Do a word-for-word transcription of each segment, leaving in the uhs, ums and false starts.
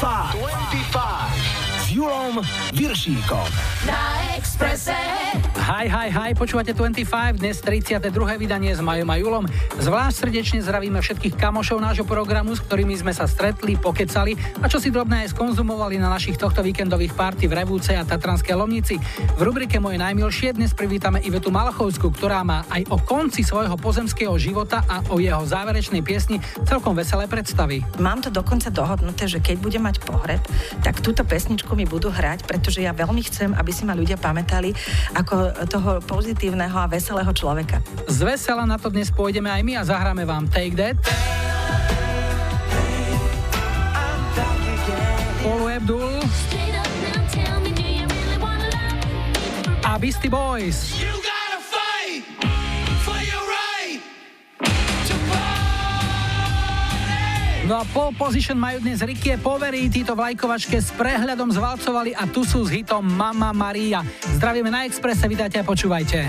dvadsaťpäť s Jurajom Viršíkom. Na Expresse. Hi, hi, hi, počúvate dvadsaťpäť, dnes tridsiate druhé vydanie s Majom a Julom. Zvlášť srdečne zdravíme všetkých kamošov nášho programu, s ktorými sme sa stretli, pokecali a čo si drobné aj skonzumovali na našich tohto víkendových party v Revúce a Tatranskej Lomnici. V rubrike Moje najmilšie dnes privítame Ivetu Malachovskú, ktorá má aj o konci svojho pozemského života a o jeho záverečnej piesni celkom veselé predstavy. Mám to dokonca dohodnuté, že keď budem mať pohreb, tak túto pesničku mi budú hrať, pretože ja veľmi chcem, aby si ma ľudia pamätali ako toho pozitívneho a veselého človeka. Z vesela na to dnes pôjdeme aj my a zahráme vám Take That, Paul Abdul a Beastie Boys. No a pole position majú dnes Ricchi e Poveri, títo v lajkovačke s prehľadom zvalcovali a tu sú s hitom Mama Maria. Zdravíme na Expresse, vítajte a počúvajte.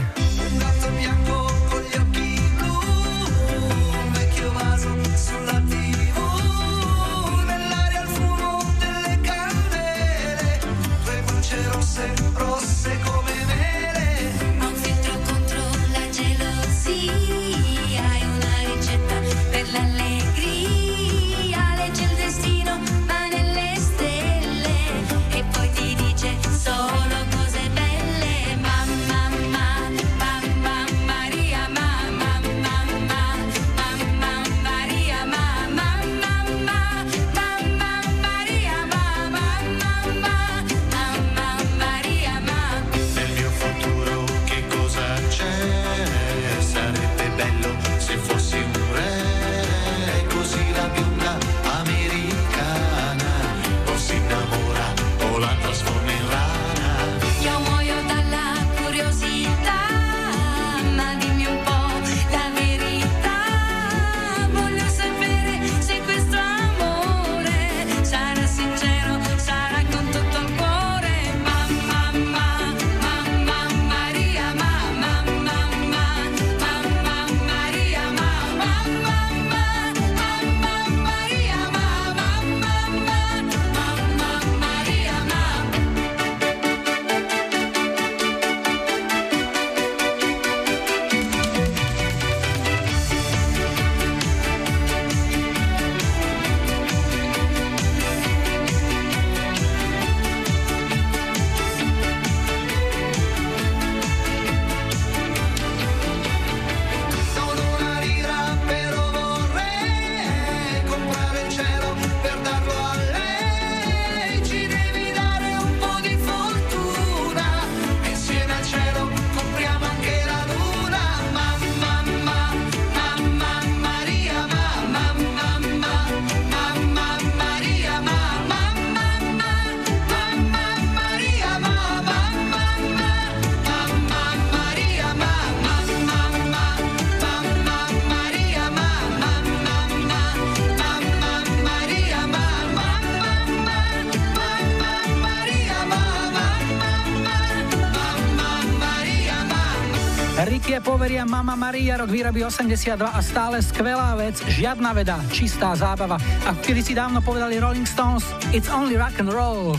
Poveria Mama Maria, rok výroby osemdesiatdva a stále skvelá vec, žiadna veda, čistá zábava. A kedy si dávno povedali Rolling Stones, it's only rock and roll.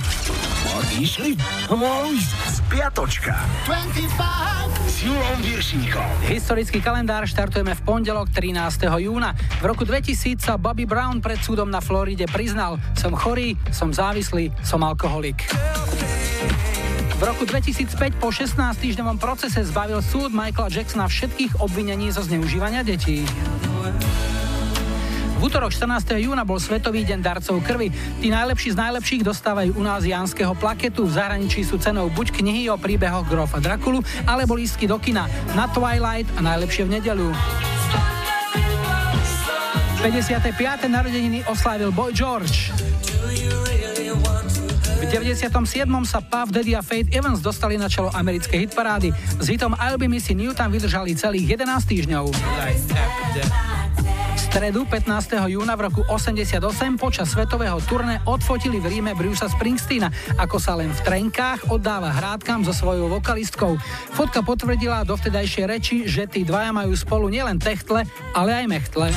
Išli? Spiatočka. dvadsaťpäť s Julom Viršíkom. Historický kalendár štartujeme v pondelok trinásteho júna. V roku dvetisíc sa Bobby Brown pred súdom na Floride priznal: som chorý, som závislý, som alkoholik. V roku dvetisícpäť po šestnástotýždňovom procese zbavil súd Michaela Jacksona všetkých obvinení zo zneužívania detí. V útorok štrnásteho júna bol Svetový deň darcov krvi. Tí najlepší z najlepších dostávajú u nás Janského plaketu. V zahraničí sú cenou buď knihy o príbehoch Grofa Drakulu, alebo lístky do kina na Twilight a najlepšie v nedeľu. päťdesiate piate narodeniny oslávil Boy George. V deväťdesiatom siedmom sa Puff Daddy a Faith Evans dostali na čelo americkej hitparády. S hitom I'll Be Missing You tam vydržali celých jedenásť týždňov. V stredu pätnásteho júna v roku osemdesiatom ôsmom počas svetového turné odfotili v Ríme Brucea Springsteena, ako sa len v trenkách oddáva hrádkam so svojou vokalistkou. Fotka potvrdila dovtedajšie reči, že tí dvaja majú spolu nielen techtle, ale aj mechtle.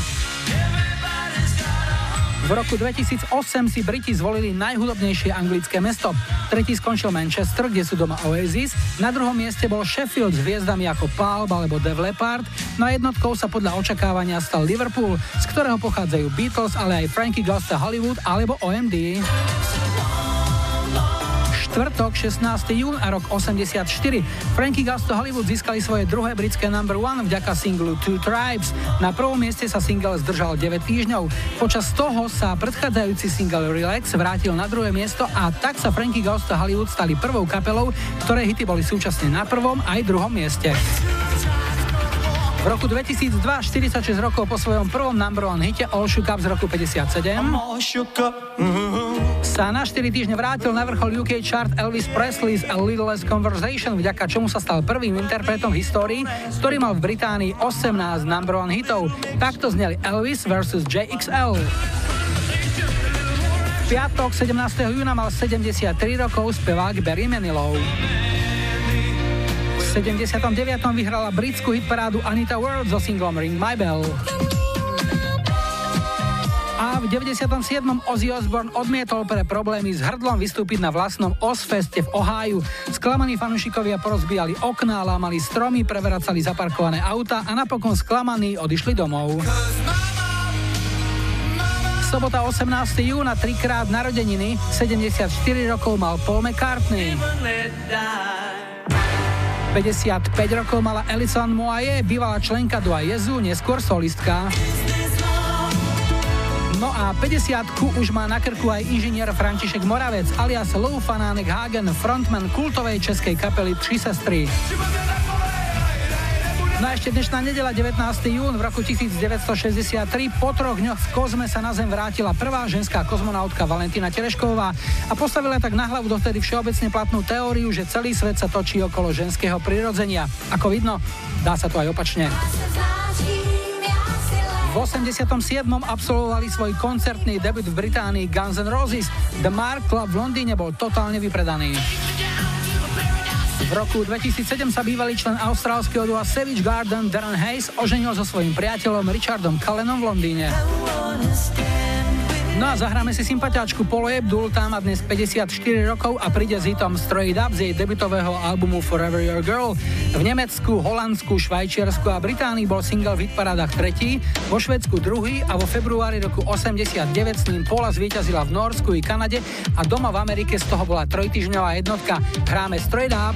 V V roku dvetisíc osem si Briti zvolili najhudobnejšie anglické mesto. Tretí skončil Manchester, kde sú doma Oasis. Na druhom mieste bol Sheffield s hviezdami ako Pulp alebo Def Leppard. No a jednotkou sa podľa očakávania stal Liverpool, z ktorého pochádzajú Beatles, ale aj Frankie Goes to Hollywood alebo ó em dé. Štvrtok, šestnásteho júna a rok osemdesiatštyri. Frankie Goes to Hollywood získali svoje druhé britské number one vďaka singlu Two Tribes. Na prvom mieste sa single zdržal deväť týždňov. Počas toho sa predchádzajúci single Relax vrátil na druhé miesto a tak sa Frankie Goes to Hollywood stali prvou kapelou, ktoré hity boli súčasne na prvom aj druhom mieste. V roku dvetisícdva, štyridsaťšesť rokov po svojom prvom number one hite All Shook Up z roku päťdesiatsedem sa na štyri týždne vrátil na vrchol ú ká chart Elvis Presley's A Little Less Conversation, vďaka čomu sa stal prvým interpretom v histórii, ktorý mal v Británii osemnásť number one hitov. Takto zneli Elvis versus. jé iks el. V piatok, sedemnásteho júna mal sedemdesiattri rokov spevák Barry Manilow. V sedemdesiatom deviatom vyhrala britskú hitparádu Anita World so singlom Ring My Bell. A v deväťdesiatom siedmom Ozzy Osbourne odmietol pre problémy s hrdlom vystúpiť na vlastnom Ozfeste v Ohiu. Sklamaní fanúšikovia porozbíjali okná, lámali stromy, prevracali zaparkované auta a napokon sklamaní odišli domov. Sobota, osemnásteho júna, trikrát narodeniny, sedemdesiatštyri rokov mal Paul McCartney. päťdesiatpäť rokov mala Alison Moyet, bývalá členka Dua Jezu, neskôr solistka. No a päťdesiatku už má na krku aj inžinier František Moravec, alias Lou Fanánek Hagen, frontman kultovej českej kapely Tři sestry. No a ešte dnešná nedeľa, devätnásteho júna v roku devätnásťstošesťdesiattri, po troch dňoch v kozme sa na Zem vrátila prvá ženská kozmonautka Valentína Terešková a postavila tak na hlavu dovtedy všeobecne platnú teóriu, že celý svet sa točí okolo ženského prirodzenia. Ako vidno, dá sa to aj opačne. V osemdesiatom siedmom absolvovali svoj koncertný debut v Británii Guns N' Roses. The Mark Club v Londýne bol totálne vypredaný. V roku dvetisícsedem sa bývalý člen austrálskeho dua Savage Garden Darren Hayes oženil so svojím priateľom Richardom Cullenom v Londýne. No a zahráme si sympatiačku Polly Abdul, tá má dnes päťdesiatštyri rokov a príde s hitom Straight Up z jej debutového albumu Forever Your Girl. V Nemecku, Holandsku, Švajčiarsku a Británii bol single v hitparádach tretí, vo Švédsku druhý a vo februári roku osemdesiatdeväť s ním Pola zvíťazila v Norsku i Kanade a doma v Amerike z toho bola trojtýždňová jednotka. Hráme Straight Up.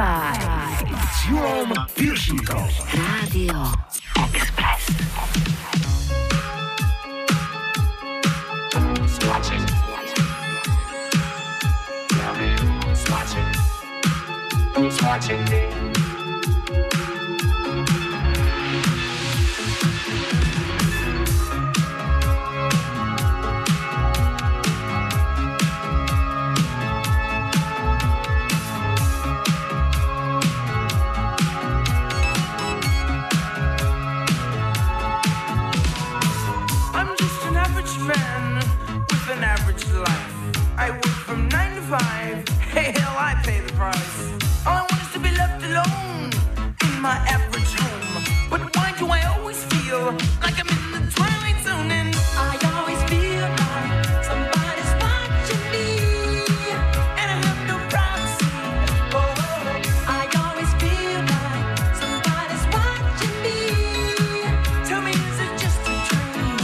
Tribes s Jurajom Viršíkom. Rádio Express. Slaček. Ja viem, slaček. Slaček. Hey, hell, I pay the price. All I want is to be left alone in my average home. But why do I always feel like I'm in the twilight zone? And I always feel like somebody's watching me, and I have no privacy. Oh, I always feel like somebody's watching me. Tell me, is it just a dream?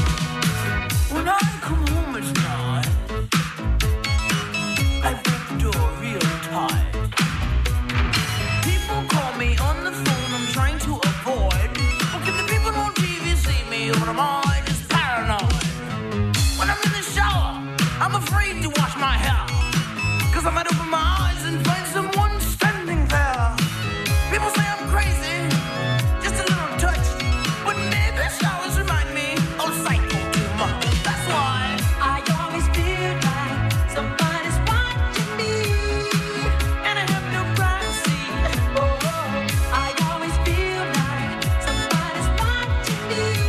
When I come home at night, I just paranoid. When I'm in the shower, I'm afraid to wash my hair, 'cause I might open my eyes and find someone standing there. People say I'm crazy, just a little touched, but maybe showers remind me of psycho too much. That's why I always feel like somebody's watching me, and I have no privacy. Oh, I always feel like somebody's watching me.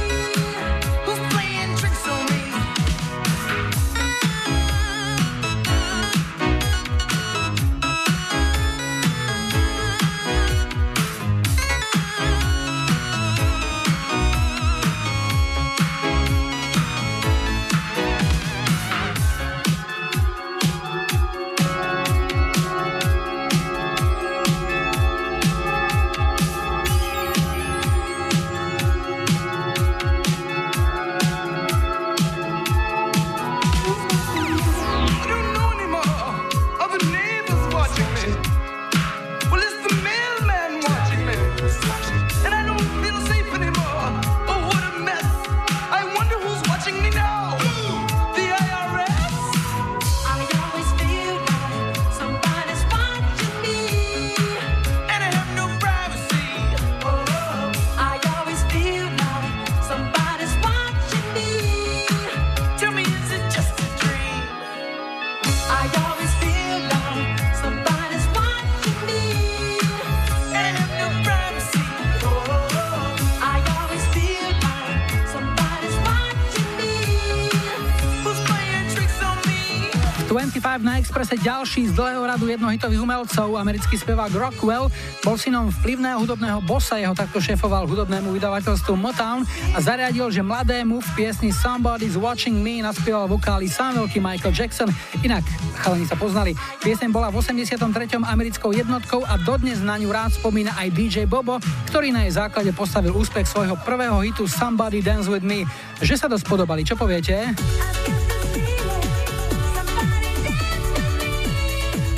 Na Expresse ďalší z dlhého radu jednohitových umelcov, americký spevák Rockwell, bol synom vplyvného hudobného bossa, jeho takto šéfoval hudobnému vydavateľstvu Motown a zariadil, že mladému v piesni Somebody's Watching Me naspieval vokály sám veľký Michael Jackson, inak chalani sa poznali. Pieseň bola v osemdesiatom treťom americkou jednotkou a dodnes na ňu rád spomína aj dý džej Bobo, ktorý na jej základe postavil úspech svojho prvého hitu Somebody Dance With Me. Že sa dosť podobali, čo poviete?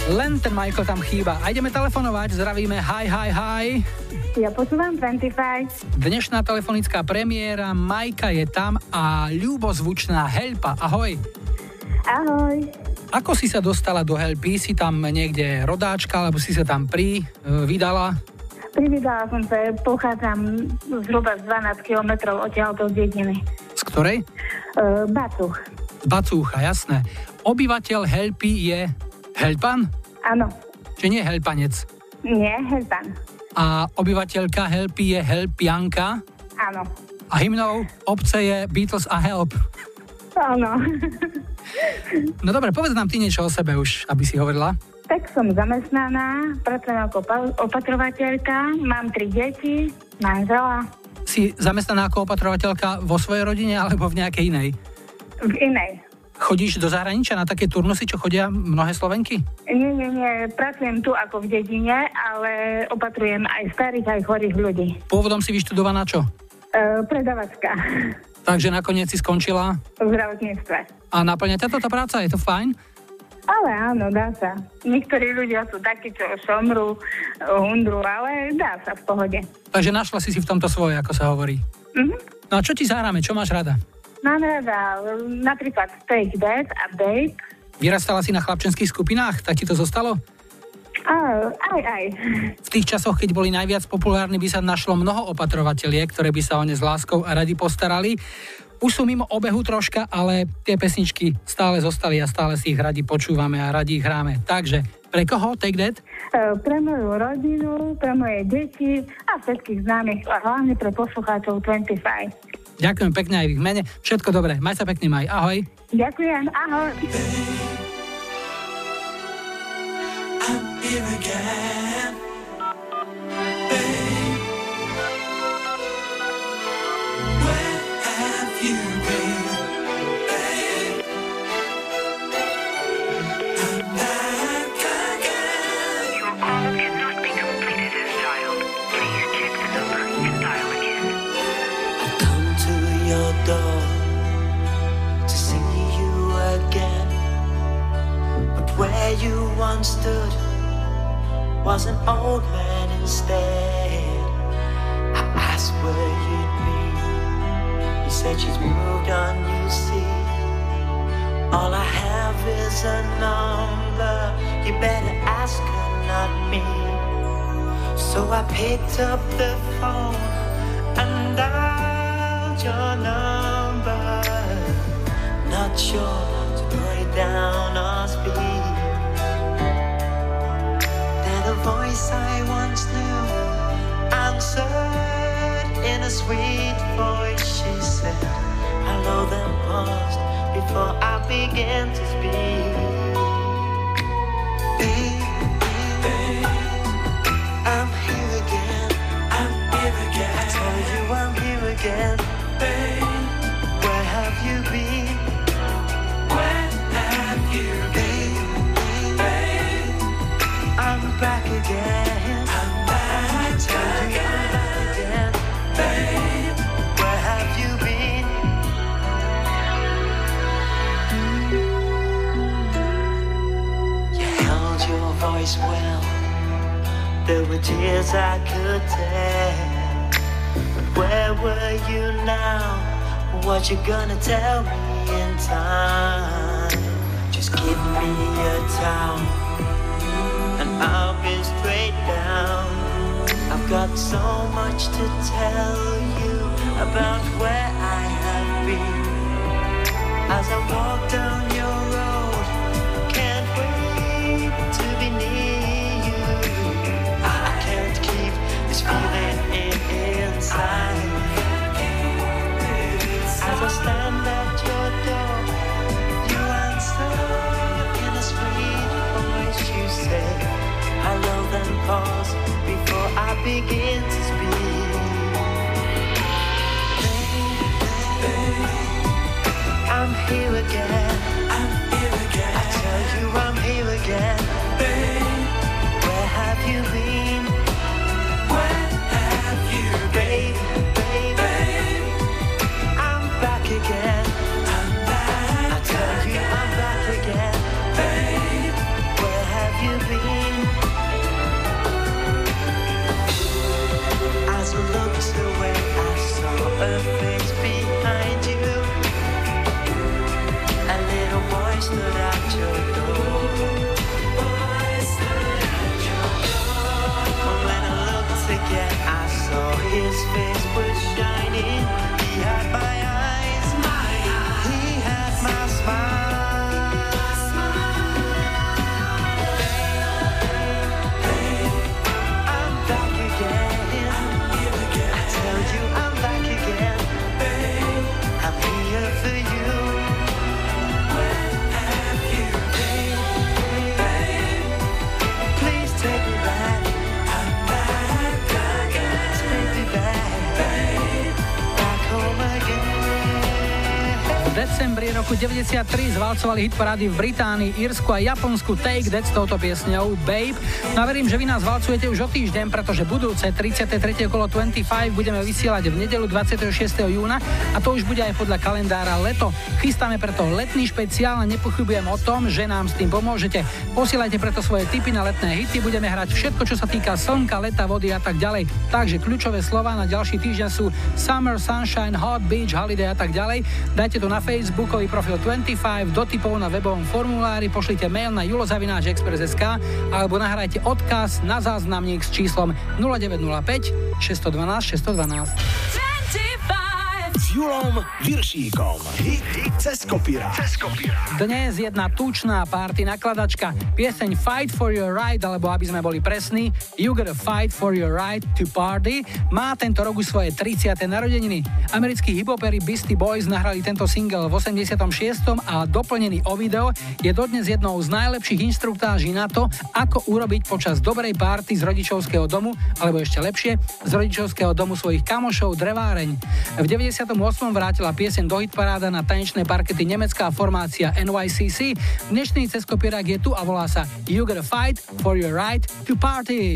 Len ten Michael tam chýba. A ideme telefonovať, zdravíme, hi, hi, hi. Ja počúvam dvadsaťpäť. Dnešná telefonická premiéra, Majka je tam a ľubozvučná Helpa, ahoj. Ahoj. Ako si sa dostala do Helpy? Si tam niekde rodáčka, alebo si sa tam pri vydala? Privydala som sa, pochádzam zhruba z dvanásť kilometrov odtiaľto z dediny. Z ktorej? Uh, Bacúch. Bacúcha, jasné. Obyvateľ Helpy je Helpan? Áno. Čiže nie Helpanec? Nie, Helpan. A obyvateľka Helpy je Helpianka? Áno. A hymnou obce je Beatles a Help? Áno. No dobre, povedz nám ty niečo o sebe už, aby si hovorila. Tak som zamestnaná, pracujem ako opatrovateľka, mám tri deti, manžela. Si zamestnaná ako opatrovateľka vo svojej rodine alebo v nejakej inej? V inej. Chodíš do zahraničia na také turnusy, čo chodia mnohé Slovenky? Nie, nie, nie. Pracujem tu ako v dedine, ale opatrujem aj starých, aj chorých ľudí. Pôvodom si vyštudovaná čo? E, predavačka. Takže nakoniec si skončila? V zdravotníctve. A naplňa ťa táto práca? Je to fajn? Ale áno, dá sa. Niektorí ľudia sú takí, čo šomru, hundru, ale dá sa v pohode. Takže našla si si v tomto svoje, ako sa hovorí. Mm-hmm. No a čo ti zahráme? Čo máš rada? Mám rada napríklad Take That a Babe. Vyrastala si na chlapčenských skupinách? Tak ti to zostalo? Oh, aj, aj. V tých časoch, keď boli najviac populárni, by sa našlo mnoho opatrovateľiek, ktoré by sa o ne s láskou a radi postarali. Už sú mimo obehu troška, ale tie pesničky stále zostali a stále si ich radi počúvame a radi ich hráme. Takže pre koho Take That? Pre moju rodinu, pre moje deti a všetkých známych a hlavne pre poslucháčov dvadsaťpäť. Ďakujem pekne aj v ich mene. Všetko dobré. Maj sa pekne, Maj. Ahoj. Ďakujem. Ahoj. Here again, babe, where have you been, babe? I'm back again. Your call cannot be completed as dialed. Please check the number and dial again. I come to your door to see you again, but where you once stood was an old man instead. I asked where you'd be. You said she's moved on, you see. All I have is a number. You better ask her, not me. So I picked up the phone and dialed your number. Not sure to put it down or speak. The voice I once knew answered in a sweet voice. She said, hello, then paused before I began to speak. Babe, babe, I'm here again. I'm here again. I tell you I'm here again. Babe, where have you been? Where have you been? I'm back again. I'm back again. Tell you I'm back again. Babe, where have you been? You held your voice well. There were tears I could tell. But where were you now? What you gonna tell me in time? Just give me your time. I'll be straight down. I've got so much to tell you about where I have been. As I walk down your road, can't wait to be near you. I can't keep this feeling inside. As I stand at your door, you answer in a sweet voice. You say, hello, then pause before I begin to speak. Babe, babe, I'm here again. roku deväťdesiattri zvalcovali hitparády v Británii, Írsku a Japonsku. Take That s touto piesňou Babe. No a verím, že vy nás valcujete už o týždeň, pretože budúce tridsiate tretie kolo dvadsaťpäť budeme vysielať v nedeľu dvadsiateho šiesteho júna a to už bude aj podľa kalendára leto. Chystáme preto letný špeciál a nepochybujem o tom, že nám s tým pomôžete. Posielajte preto svoje tipy na letné hity, budeme hrať všetko, čo sa týka slnka, leta, vody a tak ďalej. Takže kľúčové slová na ďalší týždeň sú Summer, Sunshine, Hot Beach, Holiday a tak ďalej. Dajte to na Facebookový profil dvadsaťpäť, do tipov na webovom formulári, pošlite mail na julo zavináč express bodka es ká alebo nahrajte odkaz na záznamník s číslom nula deväť nula päť šesť jedna dva šesť jedna dva. S Julom Viršíkom. Hit, hit cez kopíra. Dnes jedna tučná party nakladačka. Pieseň Fight for your right, alebo aby sme boli presní, You Gotta Fight for your right to party, má tento rok už svoje tridsiate narodeniny. Americkí hiphoperi Beastie Boys nahrali tento single v osemdesiatom šiestom a doplnený o video je dodnes jednou z najlepších inštruktáží na to, ako urobiť počas dobrej party z rodičovského domu, alebo ešte lepšie, z rodičovského domu svojich kamošov dreváreň. V deväťdesiatom osmom vrátila pieseň do hitparáda na tanečné parkety nemecká formácia en vaj sí sí. Dnešný ceskopierák je tu a volá sa You Gotta Fight for your right to party.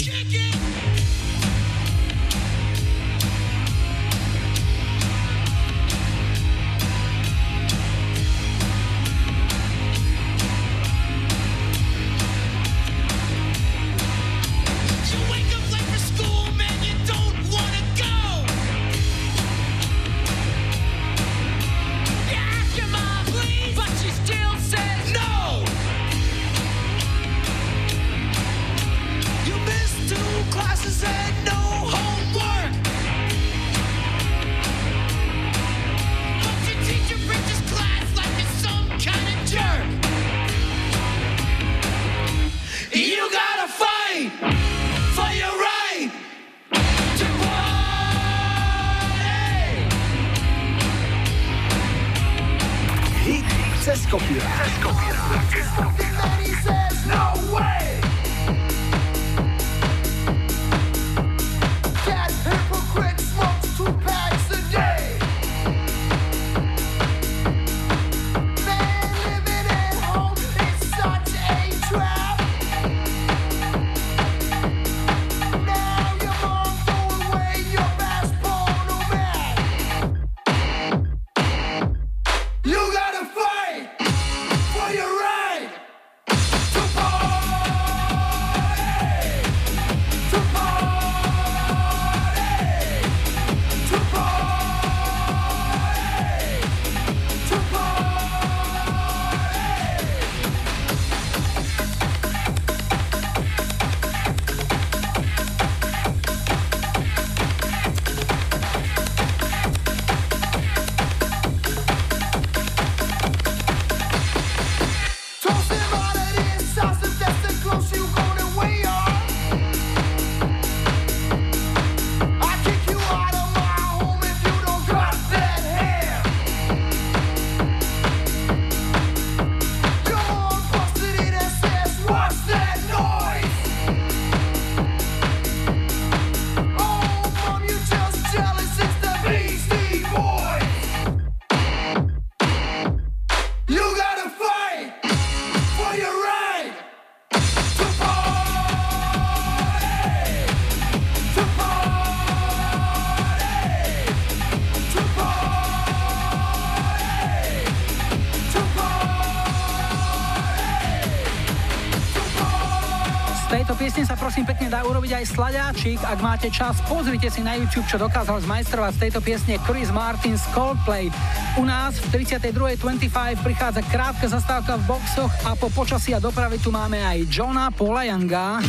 Prosím pekne, dá urobiť aj sladáčik. Ak máte čas, pozrite si na YouTube, čo dokázal zmajstrovať z tejto piesne Chris Martin z Coldplay. U nás v tridsiatej druhej dvadsaťpäť prichádza krátka zastávka v boxoch a po počasí a doprave tu máme aj Johna Paula Younga.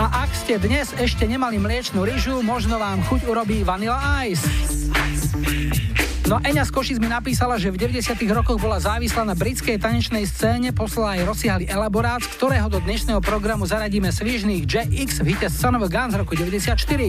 A ak ste dnes ešte nemali mliečnú ryžu, možno vám chuť urobí Vanilla Ice. No Eňa z Košic mi napísala, že v deväťdesiatych rokoch bola závislá na britskej tanečnej scéne, poslala aj rozsiahly elaborát, z ktorého do dnešného programu zaradíme svižných jé iks v hite Son of a Gun z roku deväťdesiatštyri.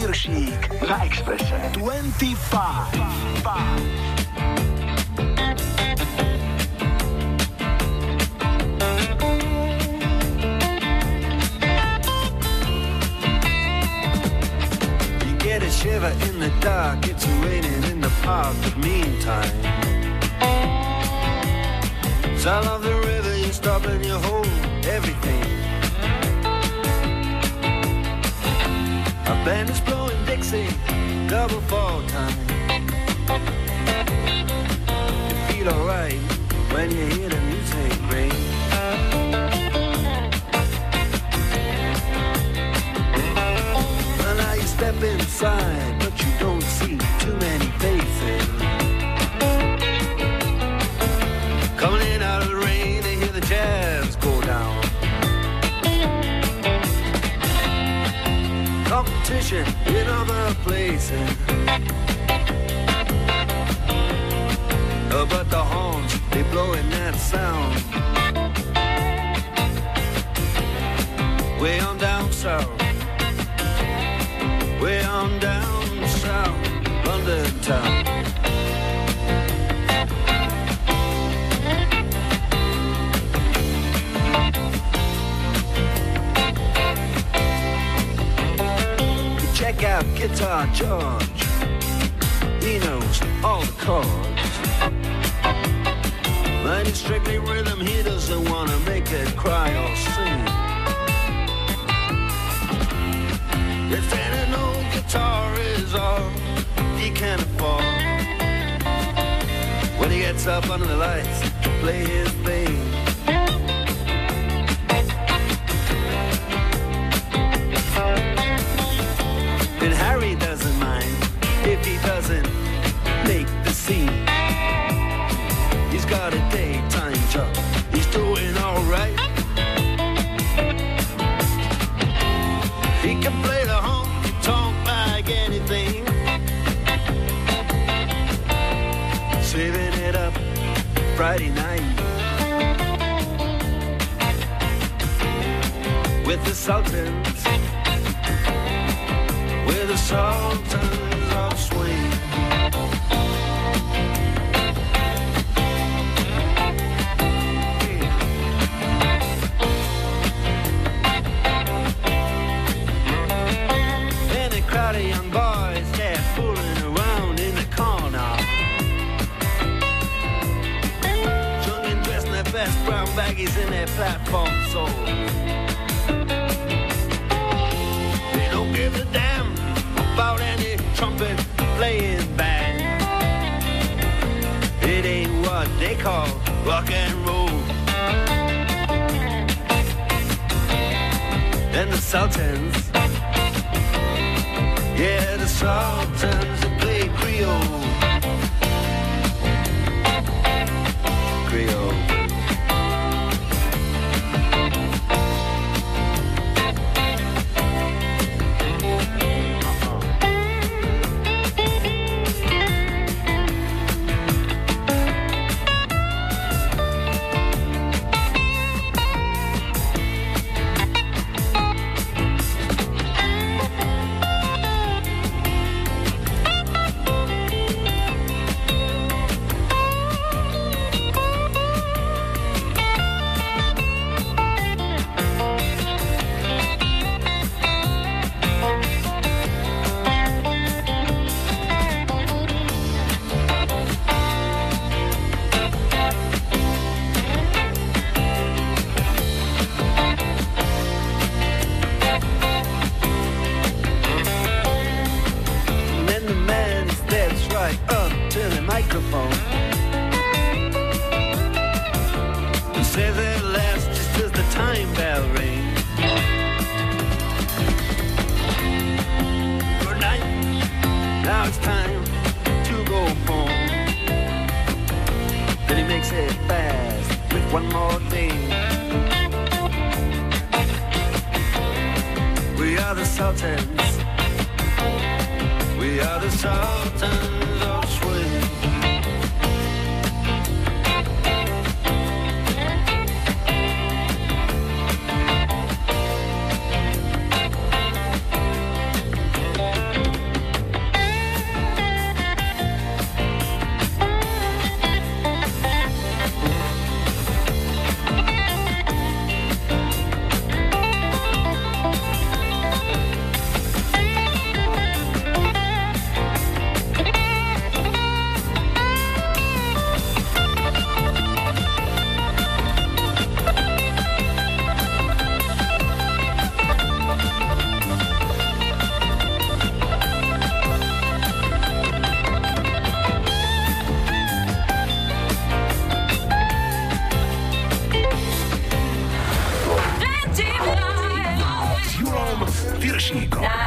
Viršík na Expresse dvadsaťpäť. Shiver in the dark, it's raining in the park, but meantime sound of the river, you stop and you hold everything. A band is blowing Dixie, double fall time. You feel alright when you hear the music ring. Step inside, but you don't see too many faces coming in out of the rain. They hear the jazz go down. Competition in other places, but the horns they blowing that sound way on down south. Way on down south, London town. You check out Guitar George, he knows all the chords. Mighty strictly rhythm, he doesn't wanna make it cry or sing. If any old guitar is all he can afford, when he gets up under the lights to play his thing. And Harry doesn't mind if he doesn't make the scene. He's got a daytime job, he's doing alright. He can play the honky-tonk like anything, saving it up Friday night with the Sultans, with the Sultans of Swing. The young boys, they're fooling around in the corner, drunk and dressed in their best brown baggies in their platform soles. They don't give a damn about any trumpet playing band. It ain't what they call rock and roll. And the Sultans, yeah, the Sultans that play Creole, Creole.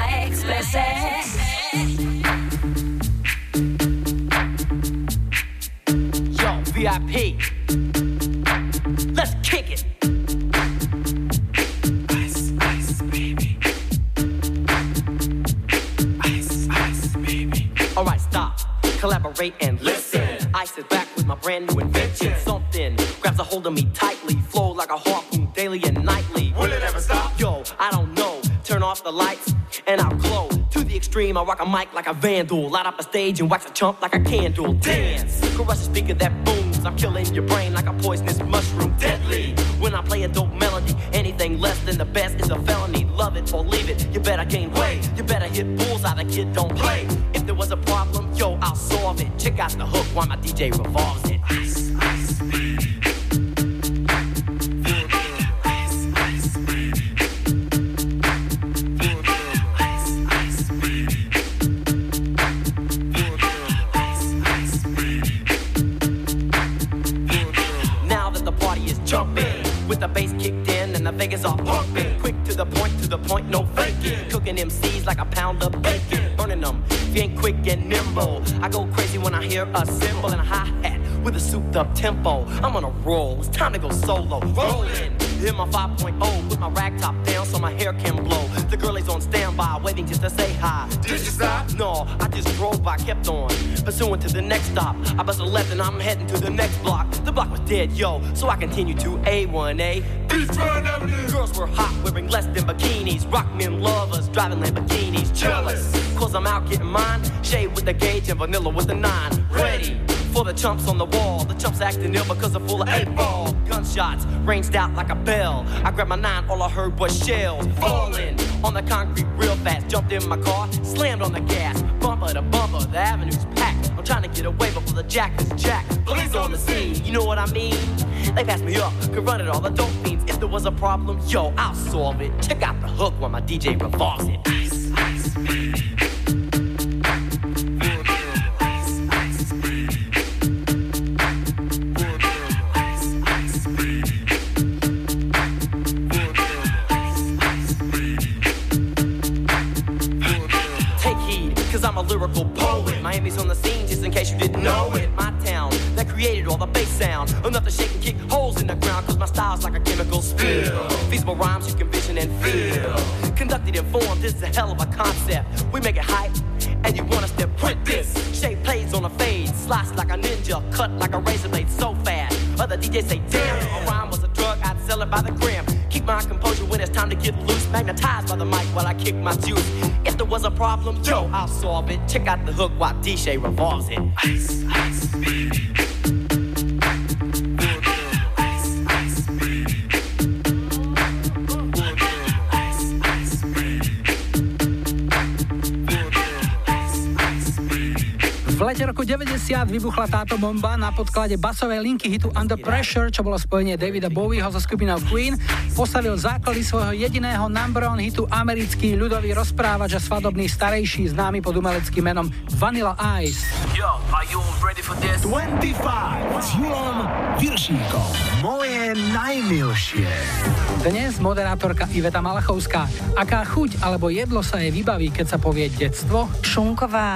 my expresses. Yo, V I P, let's kick it. Ice, ice, baby. Ice, ice, baby. All right, stop, collaborate and listen. Ice is back with my brand new invention. Something grabs a hold of me tightly, flow like a harpoon daily and nightly. Will it ever stop? Yo, I don't know. Turn off the lights and I'll glow. To the extreme, I rock a mic like a vandal. Light up a stage and wax a chump like a candle. Dance, crush a speaker that booms. I'm killing your brain like a poisonous mushroom. Deadly, when I play a dope melody. Anything less than the best is a felony. Love it or leave it, you better gain weight. You better hit bullseye, the kid don't play. If there was a problem, yo, I'll solve it. Check out the hook while my D J revolves it. Ice, ice, baby. The bass kicked in and the Vegas are pumping. Quick to the point, to the point, no faking. Cooking M Cs like a pound of bacon. Burning them, if you ain't quick and nimble. I go crazy when I hear a cymbal and a hi-hat with a souped-up tempo. I'm on a roll, it's time to go solo. Rolling, hit my five point oh, put my rag top down so my hair can blow. The girl is on standby, waiting just to say hi. Did you stop? No, I just drove by, kept on pursuing to the next stop. I bust a left and I'm heading to the next block. The block was dead, yo, so I continue to A one A. Beachfront Avenue. Girls were hot, wearing less than bikinis. Rock men lovers, driving Lamborghinis. Jealous, cause I'm out getting mine. Shade with the gauge and vanilla with the nine. Ready for the chumps on the wall. The chumps acting ill because they're full of eight ball. Gunshots ranged out like a bell. I grabbed my nine, all I heard was shells falling on the concrete real fast. Jumped in my car, slammed on the gas. Bumper to bumper, the avenue's packed. I'm trying to get away before the jack is jacked. Police on the scene, you know what I mean? They passed me up, could run it all, the dope fiends. If there was a problem, yo, I'll solve it. Check out the hook while my D J revolves it. Ice, ice, baby. I'm a lyrical poet. Miami's on the scene, just in case you didn't know it. My town that created all the bass sound, enough to shake and kick holes in the ground. Cause my style's like a chemical spill. Feasible rhymes you can vision and feel. Conducted in form, this is a hell of a concept. We make it hype, and you want us to print this. Shape plays on a fade, slice like a ninja, cut like a razor blade so fast. Other D Js say damn, a rhyme was a drug, I'd sell it by the gram. Keep my composure when it's time to get loose. Magnetized by the mic while I kick my juice. If there was a problem, yo, I'll solve it. Check out the hook while D J revolves it. Ice, ice, baby. V lete roku deväťdesiat vybuchla táto bomba na podklade basovej linky hitu Under Pressure, čo bolo spojenie Davida Bowieho so skupinou Queen, postavil základy svojho jediného number one hitu americký ľudový rozprávač a svadobný starejší známy pod umeleckým menom Vanilla Ice. Yo, are you ready for this? dvadsaťpäť s Jurajom Viršíkom. Moje najmilšie. Dnes moderátorka Iveta Malachovská. Aká chuť alebo jedlo sa jej vybaví, keď sa povie detstvo? Šunková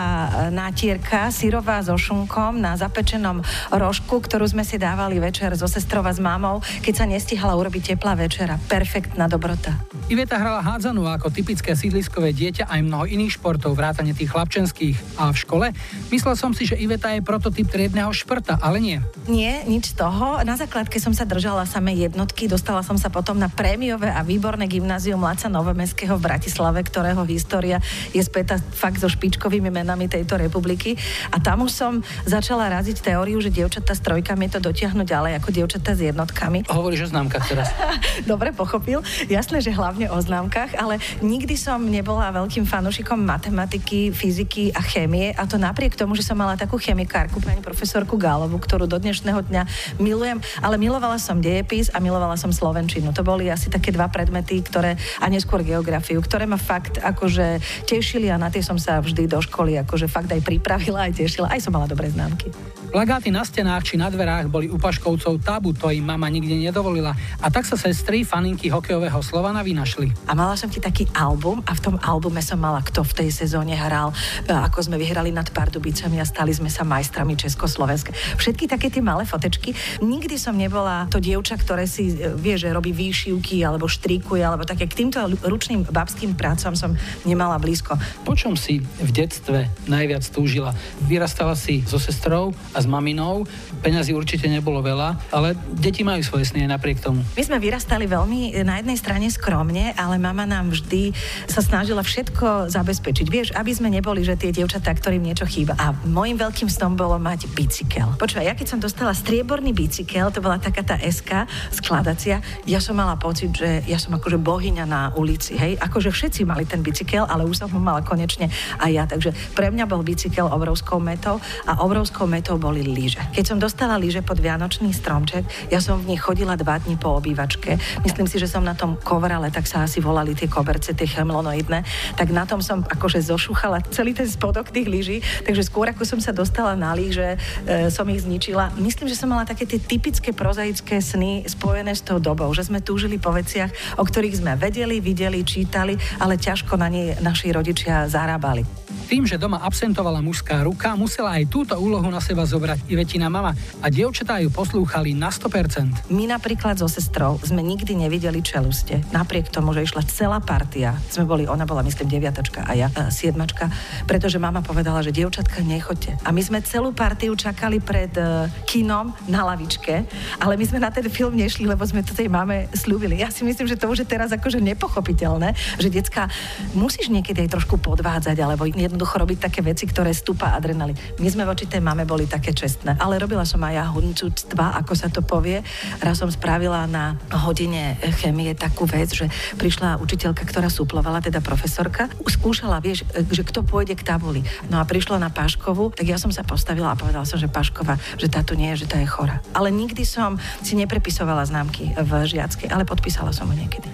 nátierka syrová so šunkom na zapečenom rožku, ktorú sme si dávali večer so sestrou a s mamou, keď sa nestihala urobiť teplá večera. Perfektná dobrota. Iveta hrala hádzanú ako typické sídliskové dieťa aj mnoho iných športov, vrátane tých chlapčenských. A v škole? Myslel som si, že Iveta je prototyp triedneho šprta, ale nie. Nie, nič toho. Na základke som sa držala same jednotky, dostala som sa potom na prémiové a výborné gymnázium Laca Novomestského v Bratislave, ktorého história je spätá fakt so špičkovými menami tejto republiky. A tam už som začala raziť teóriu, že dievčatá s trojkami to dotiahnu ďalej ako dievčatá s jednotkami. Hovoríš o známkach teraz. Dobre, pochopil. Jasné, že hlavne o známkach, ale nikdy som nebola veľkým fanúšikom matematiky, fyziky a chémie, a to napriek tomu, že som mala takú chemikárku, pani profesorku Gálovú, ktorú do dnešného dňa milujem, ale milovala som dejepis a milovala som slovenčinu. To boli asi také dva predmety, ktoré a neskôr geografiu, ktoré ma fakt akože tešili a na tie som sa vždy do školy akože fakt aj pripravila aj tešila, aj som mala dobré známky. Plagáty na stenách či na dverách boli u Paškovcov tabu, to im mama nikdy nedovolila a tak sa sestry, faninky hokejového Slovana vynašli. A mala som ti taký album a v tom albume som mala, kto v tej sezóne hral, ako sme vyhrali nad Pardubicami a stali sme sa majstrami Československa. Všetky také tie malé fotečky. Nikdy som nebola to dievča, ktoré si vie, že robí výšivky alebo štríkuje, alebo také k týmto ručným babským prácam som nemala blízko. Po čom si v detstve najviac túžila? Vyrastala si so sestrou a s maminou. Peňazí určite nebolo veľa, ale deti majú svoje sny aj napriek tomu. My sme vyrastali veľmi na jednej strane skromne, ale mama nám vždy sa snažila všetko zabezpečiť. Vieš, aby sme neboli, že tie dievčatá, ktorým niečo chýba. A môjim veľkým snom bolo mať bicykel. Počúvaj, ja keď som dostala strieborný bicykel, to bola taká tá eska, skladacia, ja som mala pocit, že ja som akože bohyňa na ulici, hej? Akože všetci mali ten bicykel, ale už som ho mala konečne aj ja. Takže pre mňa bol bicykel obrovskou metou a obrovskou metou boli lyže. Keď som dostala lyže pod vianočný stromček, ja som v nich chodila dva dni po obývačke. Myslím si, že som na tom kovrale, tak sa asi volali tie koberce, tie chemlonoidné, tak na tom som akože zošuchala celý ten spodok tých lyží, takže skôr ako som sa dostala na lyže, e, som ich zničila. Myslím, že som mala také tie typické prozaické sny spojené s tou dobou, že sme túžili po veciach, o ktorých sme vedeli, videli, čítali, ale ťažko na ne naši rodičia zarábali. Tým, že doma absentovala mužská ruka, musela aj túto úlohu na seba zobrať Ivetina mama a dievčatá ju poslúchali na sto percent. My napríklad so sestrou sme nikdy nevideli čeluste. Napriek tomu, že išla celá partia, sme boli, ona bola myslím deviatačka a ja a siedmačka, pretože mama povedala, že dievčatka nechoďte. A my sme celú partiu čakali pred uh, kinom na lavičke, ale my sme na ten film nešli, lebo sme to tej mame slúbili. Ja si myslím, že to už je teraz akože nepochopiteľné, že decká musíš niekedy aj trošku podvádzať, alebo jedno jednoducho robiť také veci, ktoré stúpa adrenalín. My sme voči tej mame boli také čestné. Ale robila som aj ja huncúctva, ako sa to povie. Raz som spravila na hodine chemie takú vec, že prišla učiteľka, ktorá súplovala, teda profesorka, skúšala, vieš, že kto pôjde k tabuli. No a prišla na Páškovu, tak ja som sa postavila a povedala som, že Páškova, že tá tu nie je, že tá je chorá. Ale nikdy som si neprepisovala známky v žiackej, ale podpísala som ho niekedy.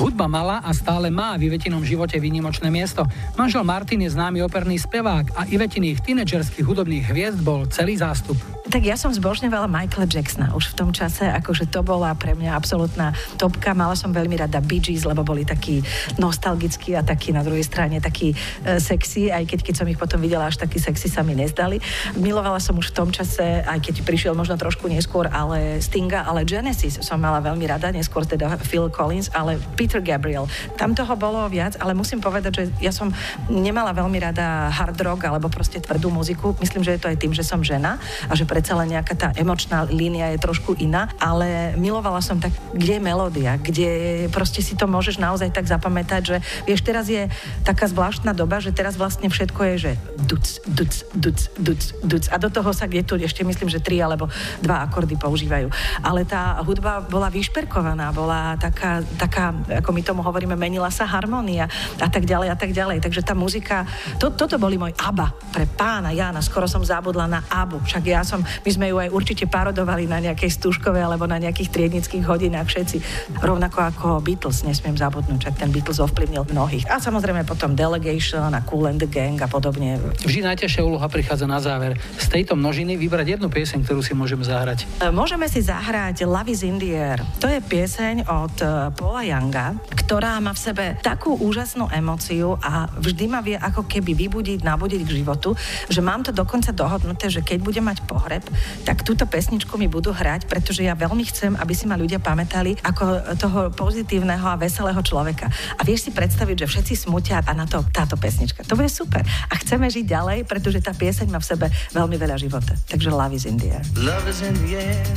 Hudba mala a stále má v Ivetinom živote výnimočné miesto. Manžel Martin je známy operný spevák a Ivetiných tínedžerských hudobných hviezd bol celý zástup. Tak ja som zbožňovala Michaela Jacksona už v tom čase, akože to bola pre mňa absolútna topka. Mala som veľmi rada Bee Gees, lebo boli takí nostalgickí a takí na druhej strane takí e, sexy, aj keď, keď som ich potom videla, až takí sexy sa mi nezdali. Milovala som už v tom čase, aj keď prišiel možno trošku neskôr, ale Stinga, ale Genesis som mala veľmi rada, neskôr teda Phil Collins, ale Peter Gabriel. Tam toho bolo viac, ale musím povedať, že ja som nemala veľmi rada hard rock alebo proste tvrdú muziku. Myslím, že je to aj tým, že som žena a že predsa len nejaká tá emočná línia je trošku iná, ale milovala som tak, kde je melódia, kde proste si to môžeš naozaj tak zapamätať, že vieš, teraz je taká zvláštna doba, že teraz vlastne všetko je, že duc, duc, duc, duc, duc a do toho sa kde tu ešte myslím, že tri alebo dva akordy používajú. Ale tá hudba bola vyšperkovaná, bola taká, taká ako my tomu hovoríme, menila sa harmónia a tak ďalej a tak ďalej. Takže tá muzika, to, toto boli môj ABBA pre pána Jana, skoro som zabudla na ABBU, však ja som my sme ju aj určite parodovali na nejakej stúškovej alebo na nejakých triednických hodinách všetci. Rovnako ako Beatles, nesmiem zabudnúť, čak ten Beatles ovplyvnil mnohých. A samozrejme potom Delegation a Kool and the Gang a podobne. Vždy najťažšia úloha prichádza na záver. Z tejto množiny vybrať jednu pieseň, ktorú si môžeme zahrať. Môžeme si zahrať Love is in the Air. To je pieseň od Paula Younga, ktorá má v sebe takú úžasnú emóciu a vždy ma vie ako keby vybudiť, nabudiť k životu, že mám to dokonca dohodnuté, že keď budem mať pohreb, tak túto pesničku mi budú hrať, pretože ja veľmi chcem, aby si ma ľudia pamätali ako toho pozitívneho a veselého človeka. A vieš si predstaviť, že všetci smútia a na to táto pesnička. To bude super. A chceme žiť ďalej, pretože tá pieseň má v sebe veľmi veľa života. Takže Love is in the Air. Love is in the air.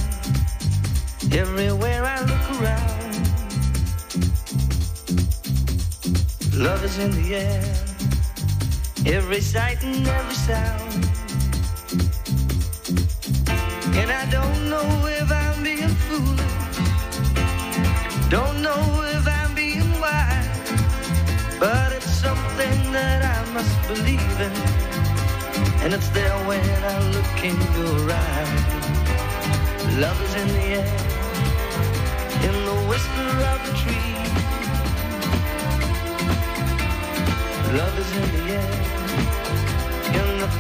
Everywhere I look around. Love is in the air. Every sight and every sound. And I don't know if I'm being foolish, don't know if I'm being wise, but it's something that I must believe in, and it's there when I look in your eyes. Love is in the air, in the whisper of the tree. Love is in the air, in the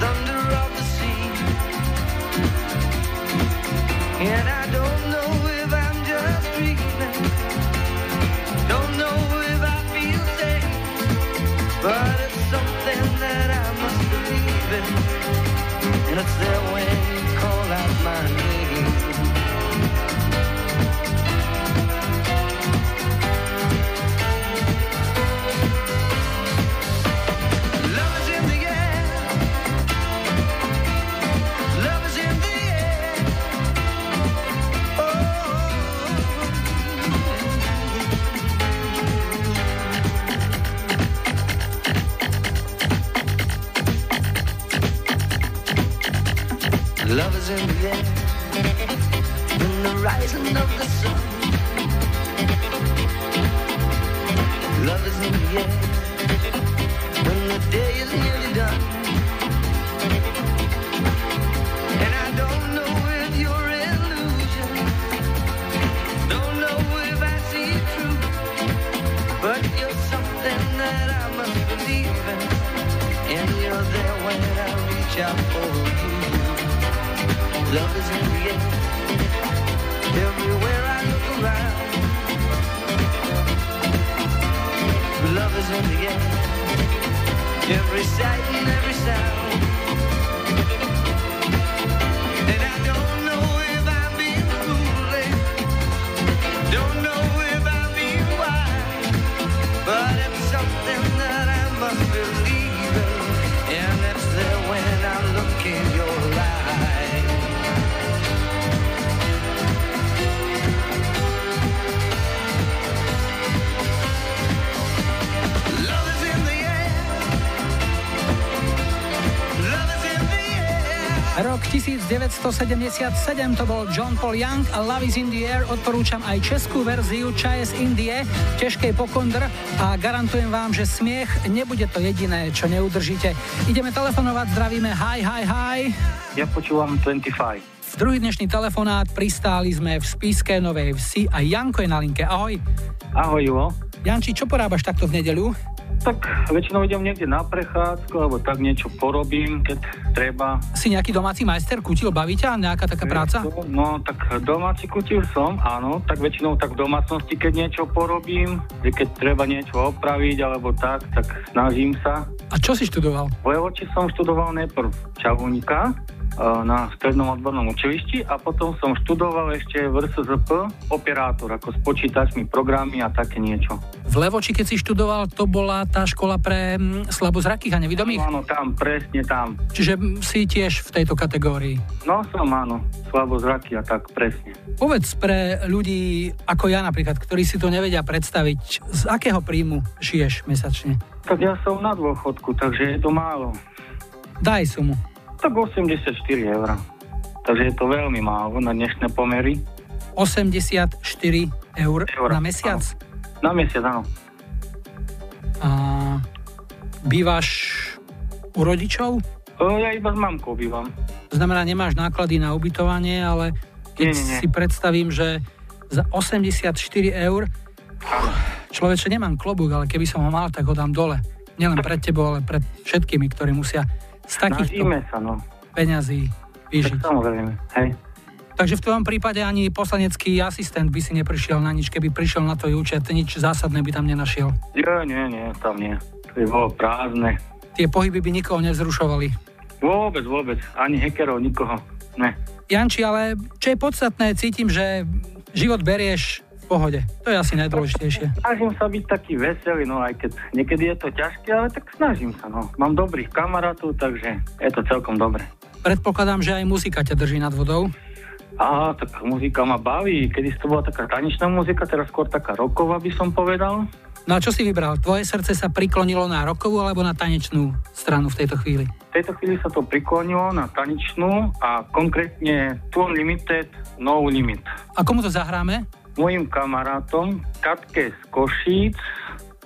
devätnásťstosedemdesiatsedem to bol John Paul Young a Love is in the Air. Odporúčam aj českú verziu Čaje z Indie, ťažkej pokondr, a garantujem vám, že smiech nebude to jediné, čo neudržíte. Ideme telefonovať, zdravíme, hi, hi, hi. Ja počúvam dvadsaťpäť. Druhý dnešný telefonát, pristáli sme v Spišskej Novej Vsi a Janko je na linke, ahoj. Ahoj, Julo. Janči, čo porábaš takto v nedeľu? Tak väčšinou idem niekde na prechádzku alebo tak niečo porobím, keď treba. Si nejaký domáci majster kutil, baví ťa nejaká taká práca? No tak domáci kutil som, áno, tak väčšinou tak v domácnosti, keď niečo porobím, keď treba niečo opraviť alebo tak, tak snažím sa. A čo si študoval? Vojevoči som študoval najprv čavuňka na strednom odbornom učilišti a potom som študoval ešte v er es zet pé operátor, ako s počítačmi, programy a také niečo. V Levoči, keď si študoval, to bola tá škola pre slabozrakých a nevidomých? Áno, tam, presne tam. Čiže si tiež v tejto kategórii? No som, áno, slabozraký a tak, presne. Povedz pre ľudí ako ja napríklad, ktorí si to nevedia predstaviť, z akého príjmu žiješ mesačne? Tak ja som na dôchodku, takže je to málo. Daj sumu. Tak osemdesiatštyri eur. Takže je to veľmi málo na dnešné pomery. osemdesiatštyri eur na mesiac? Áno. Na mesiac, áno. A bývaš u rodičov? O, ja iba s mamkou bývam. To znamená, nemáš náklady na ubytovanie, ale keď nie, nie, nie. si predstavím, že za osemdesiatštyri eur... Áno. Človeče, nemám klobúk, ale keby som ho mal, tak ho dám dole. Nielen pred tebou, ale pred všetkými, ktorí musia... z takýchto sa, no. peňazí vyžiť. Tak samozrejme, hej. Takže v tvojom prípade ani poslanecký asistent by si neprišiel na nič, keby prišiel na tvoj účet, nič zásadné by tam nenašiel. Nie, nie, nie, tam nie. To by bolo prázdne. Tie pohyby by nikoho nevzrušovali. Vôbec, vôbec. Ani hackerov, nikoho. Ne. Janči, ale čo je podstatné, cítim, že život berieš v pohode. To je asi najdôležitejšie. Snažím sa byť taký veselý, no aj keď niekedy je to ťažké, ale tak snažím sa, no. Mám dobrých kamarátov, takže je to celkom dobre. Predpokladám, že aj muzika ťa drží nad vodou. Á, tak muzika ma baví. Kedy to bola taká tanečná muzika, teraz skôr taká rocková, by som povedal. No a čo si vybral? Tvoje srdce sa priklonilo na rockovú alebo na tanečnú stranu v tejto chvíli? V tejto chvíli sa to priklonilo na tanečnú a konkrétne Two Limited, No Limit. A komu to zahráme? Mojim kamarátom, Katke z Košíc,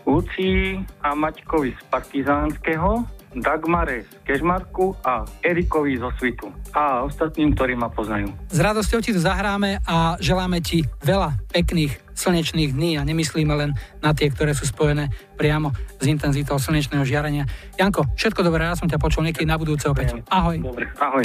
Lucii a Maťkovi z Partizánskeho, Dagmare z Kežmarku a Erikovi zo Svitu. A ostatným, ktorí ma poznajú. S radosťou ti to zahráme a želáme ti veľa pekných slnečných dní a nemyslíme len na tie, ktoré sú spojené priamo s intenzitou slnečného žiarenia. Janko, všetko dobré, ja som ťa počul niekedy na budúce opäť. Ahoj. Dobre, ahoj.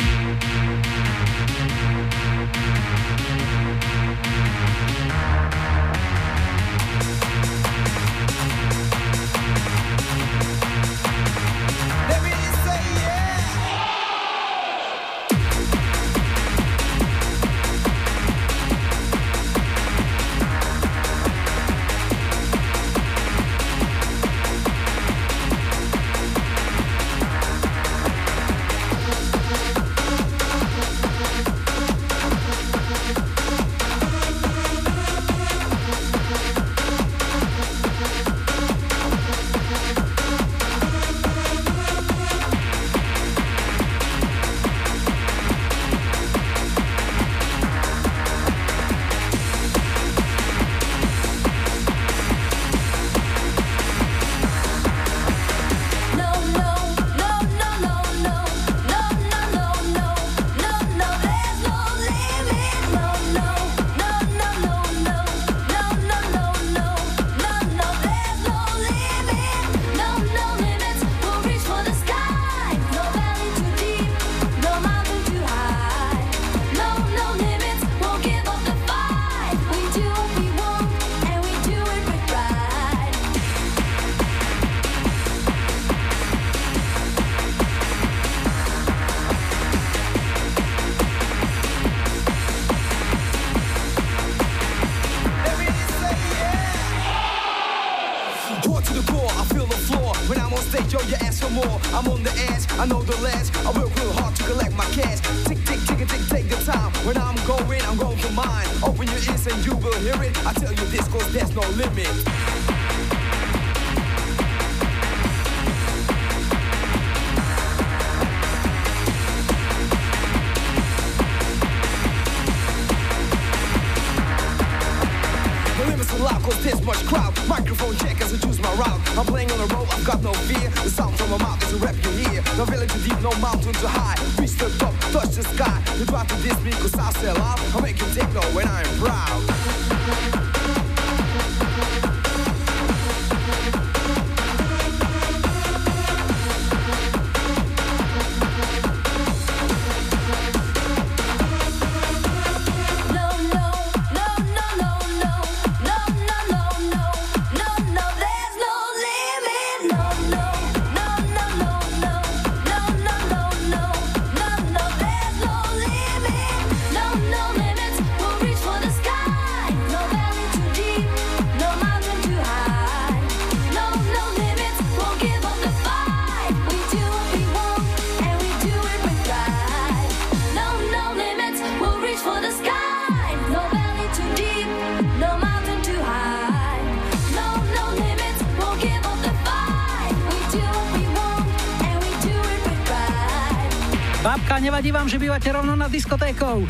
Nevadí vám, že bývate rovno nad diskotékou?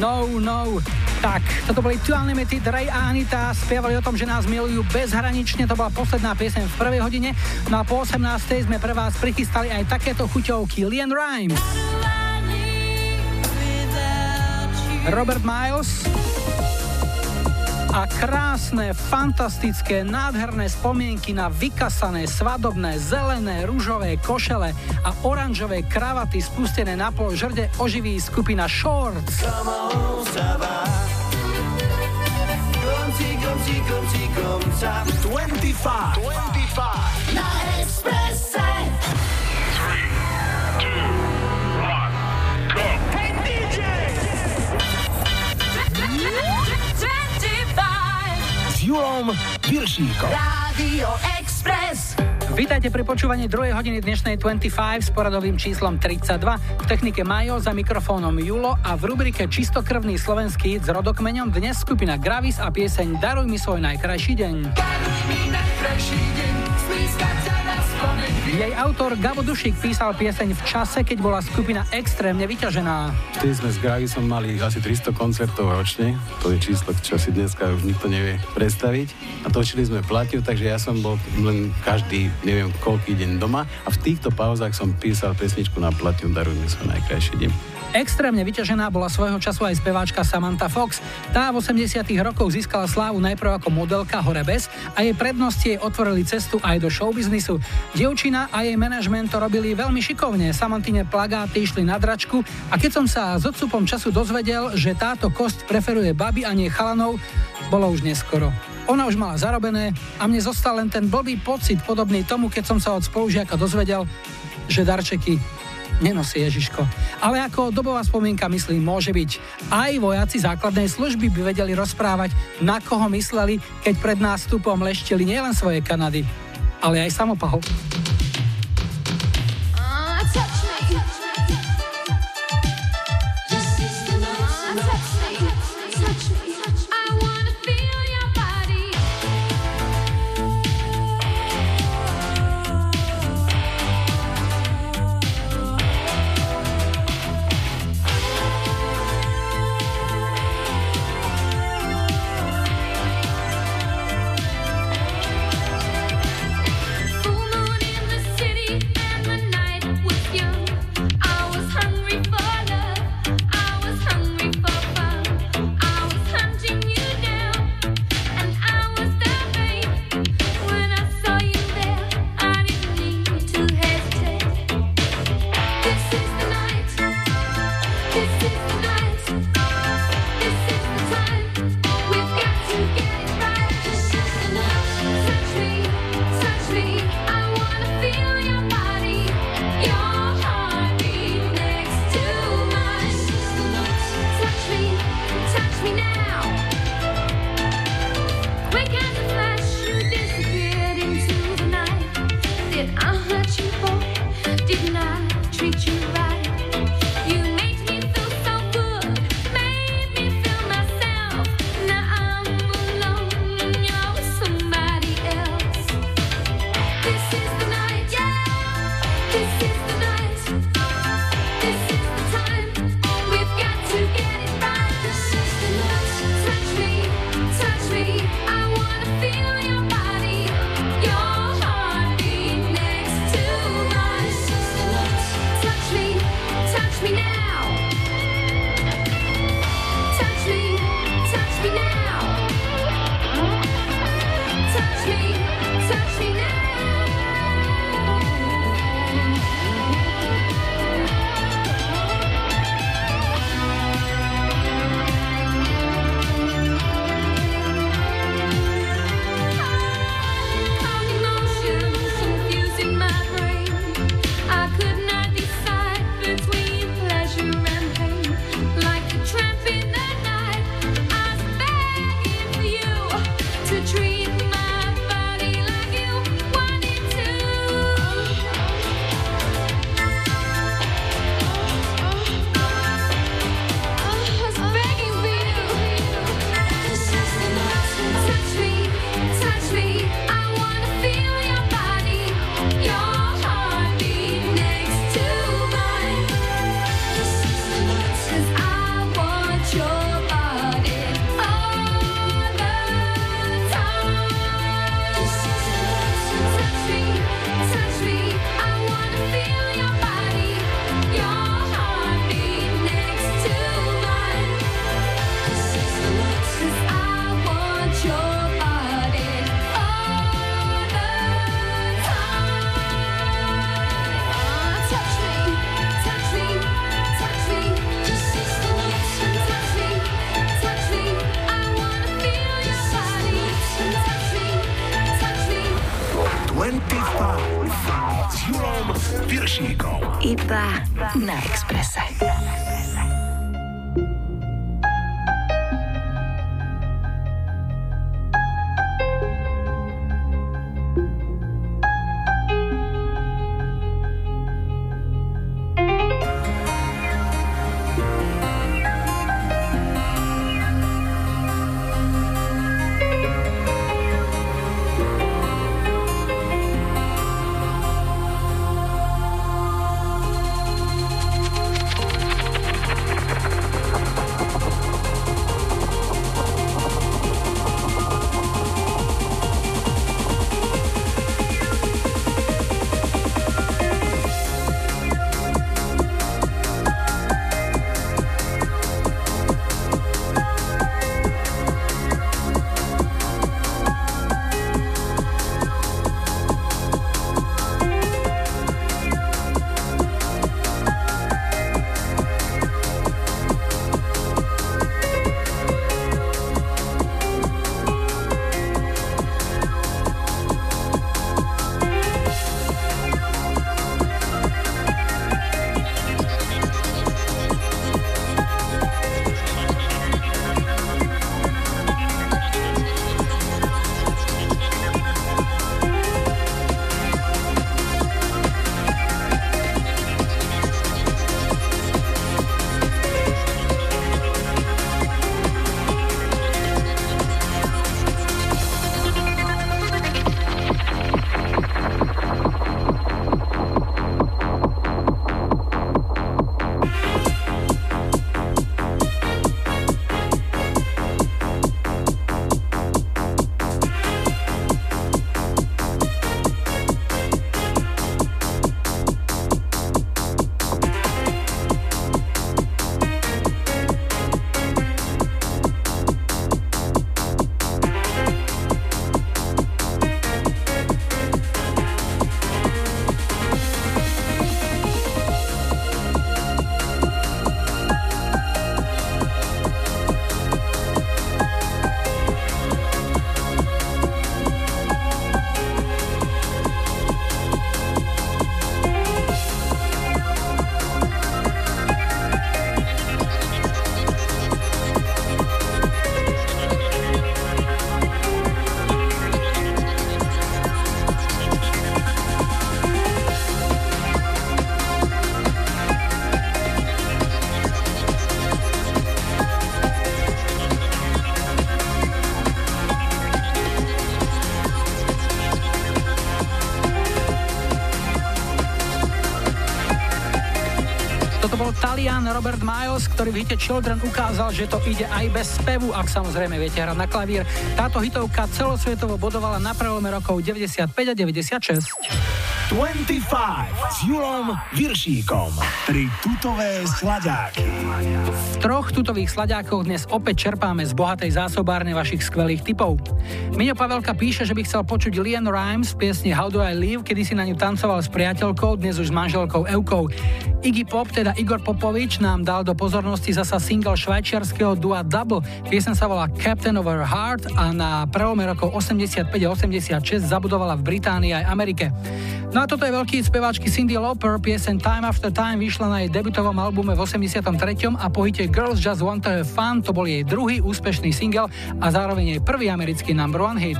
No, no. Tak, toto boli Two Unlimited, Ray a Anita spievali o tom, že nás milujú bezhranične, to bola posledná pieseň v prvej hodine. No a po osemnástej sme pre vás prichystali aj takéto chuťovky. Leanne Rimes, Robert Miles a krásne, fantastické, nádherné spomienky na vykasané, svadobné, zelené, ružové košele a oranžové kravaty spustené na pol žrde oživí skupina Shorts. dvadsaťpäť na Expresse. tri, dva, jeden, go! Hey dý džej! dvadsaťpäť S Jurajom Viršíkom. Rádio Express. Vítajte pri počúvaní druhej hodiny dnešnej dvadsaťpäť s poradovým číslom tridsaťdva. V technike Majo, za mikrofónom Julo a v rubrike Čistokrvný slovenský hit s rodokmeňom dnes skupina Gravis a pieseň Daruj mi svoj najkrajší deň. Daruj mi najkrajší deň, spískať sa na spomeň. Jej autor Gabo Dušik písal pieseň v čase, keď bola skupina extrémne vyťažená. Vtedy sme s Gravisom mali asi tristo koncertov ročne. To je číslo, čo si dneska už nikto nevie predstaviť. A točili sme platil, takže ja som bol len každý, neviem, koľký deň doma. A v týchto pauzách som písal pesničku na platiu Daruj mi svoj najkrajší deň. Extrémne vyťažená bola svojho času aj speváčka Samantha Fox. Tá v osemdesiatych rokoch získala slávu najprv ako modelka Horebes a jej prednosti jej otvorili cestu aj do showbiznisu. Dievčina a jej manažment to robili veľmi šikovne, Samanthine plagáty išli na dračku a keď som sa s odstupom času dozvedel, že táto kosť preferuje baby a nie chalanov, bolo už neskoro. Ona už mala zarobené a mne zostal len ten blbý pocit, podobný tomu, keď som sa od spolužiaka dozvedel, že darčeky nenosí Ježiško. Ale ako dobová spomienka myslím môže byť. Aj vojaci základnej služby by vedeli rozprávať, na koho mysleli, keď pred nástupom leštili nielen svoje Kanady, ale aj samopal. Toto bol Talian Robert Majos, ktorý v hite Children ukázal, že to ide aj bez spevu, ak samozrejme viete hrať na klavír. Táto hitovka celosvetovo bodovala na prelome rokov deväťdesiatpäť a deväťdesiatšesť. dvadsaťpäť s Julom Viršíkom. Tri tutové sladáky. V troch tutových sladákoch dnes opäť čerpáme z bohatej zásobárne vašich skvelých tipov. Miňo Pavelka píše, že by chcel počuť Leanne Rimes v piesni How Do I Live, kedy si na ňu tancoval s priateľkou, dnes už s manželkou Evkou. Iggy Pop, teda Igor Popovič, nám dal do pozornosti zasa single švajčiarskeho dua Double. Piesen sa volá Captain of Her Heart a na prelome rokov osemdesiatpäť a osemdesiatšesť zabudovala v Británii aj Amerike. No a toto je veľký hit speváčky Cyndi Lauper, pieseň Time After Time vyšla na jej debutovom albume v osemdesiatom treťom a po hite Girls Just Want to Have Fun to bol jej druhý úspešný single a zároveň jej prvý americký number one hit.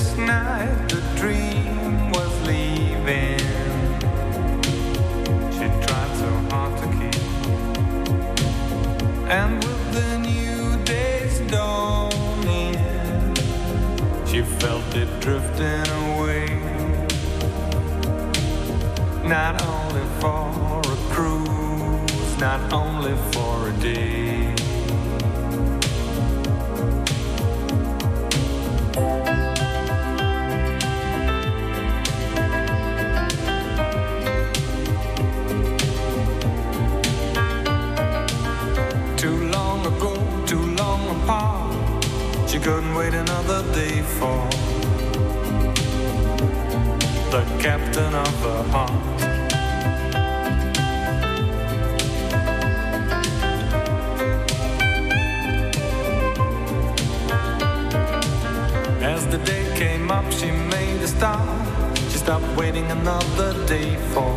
this night the dream was leaving. She tried so hard to keep, and with the new day's dawning, she felt it drifting away. Not only for a cruise, not only for a day. She couldn't wait another day for the captain of her heart. As the day came up, she made a stop. She stopped waiting another day for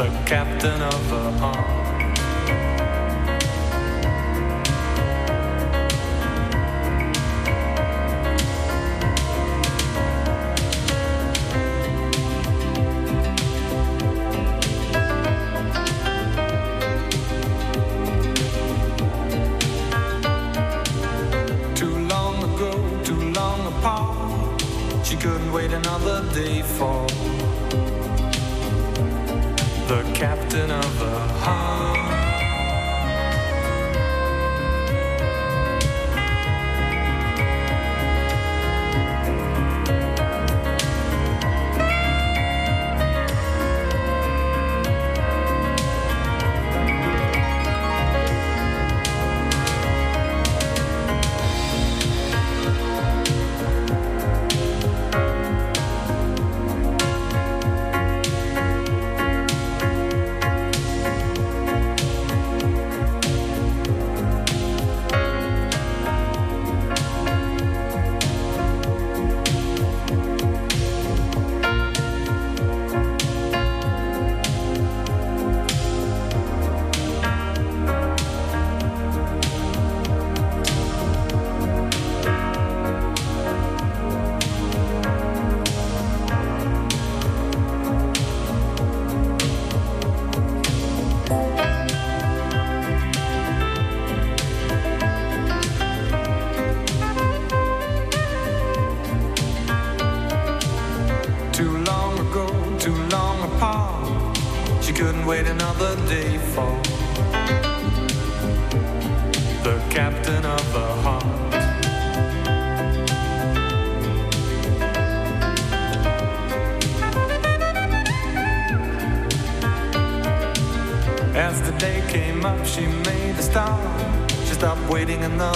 the captain of her heart. Now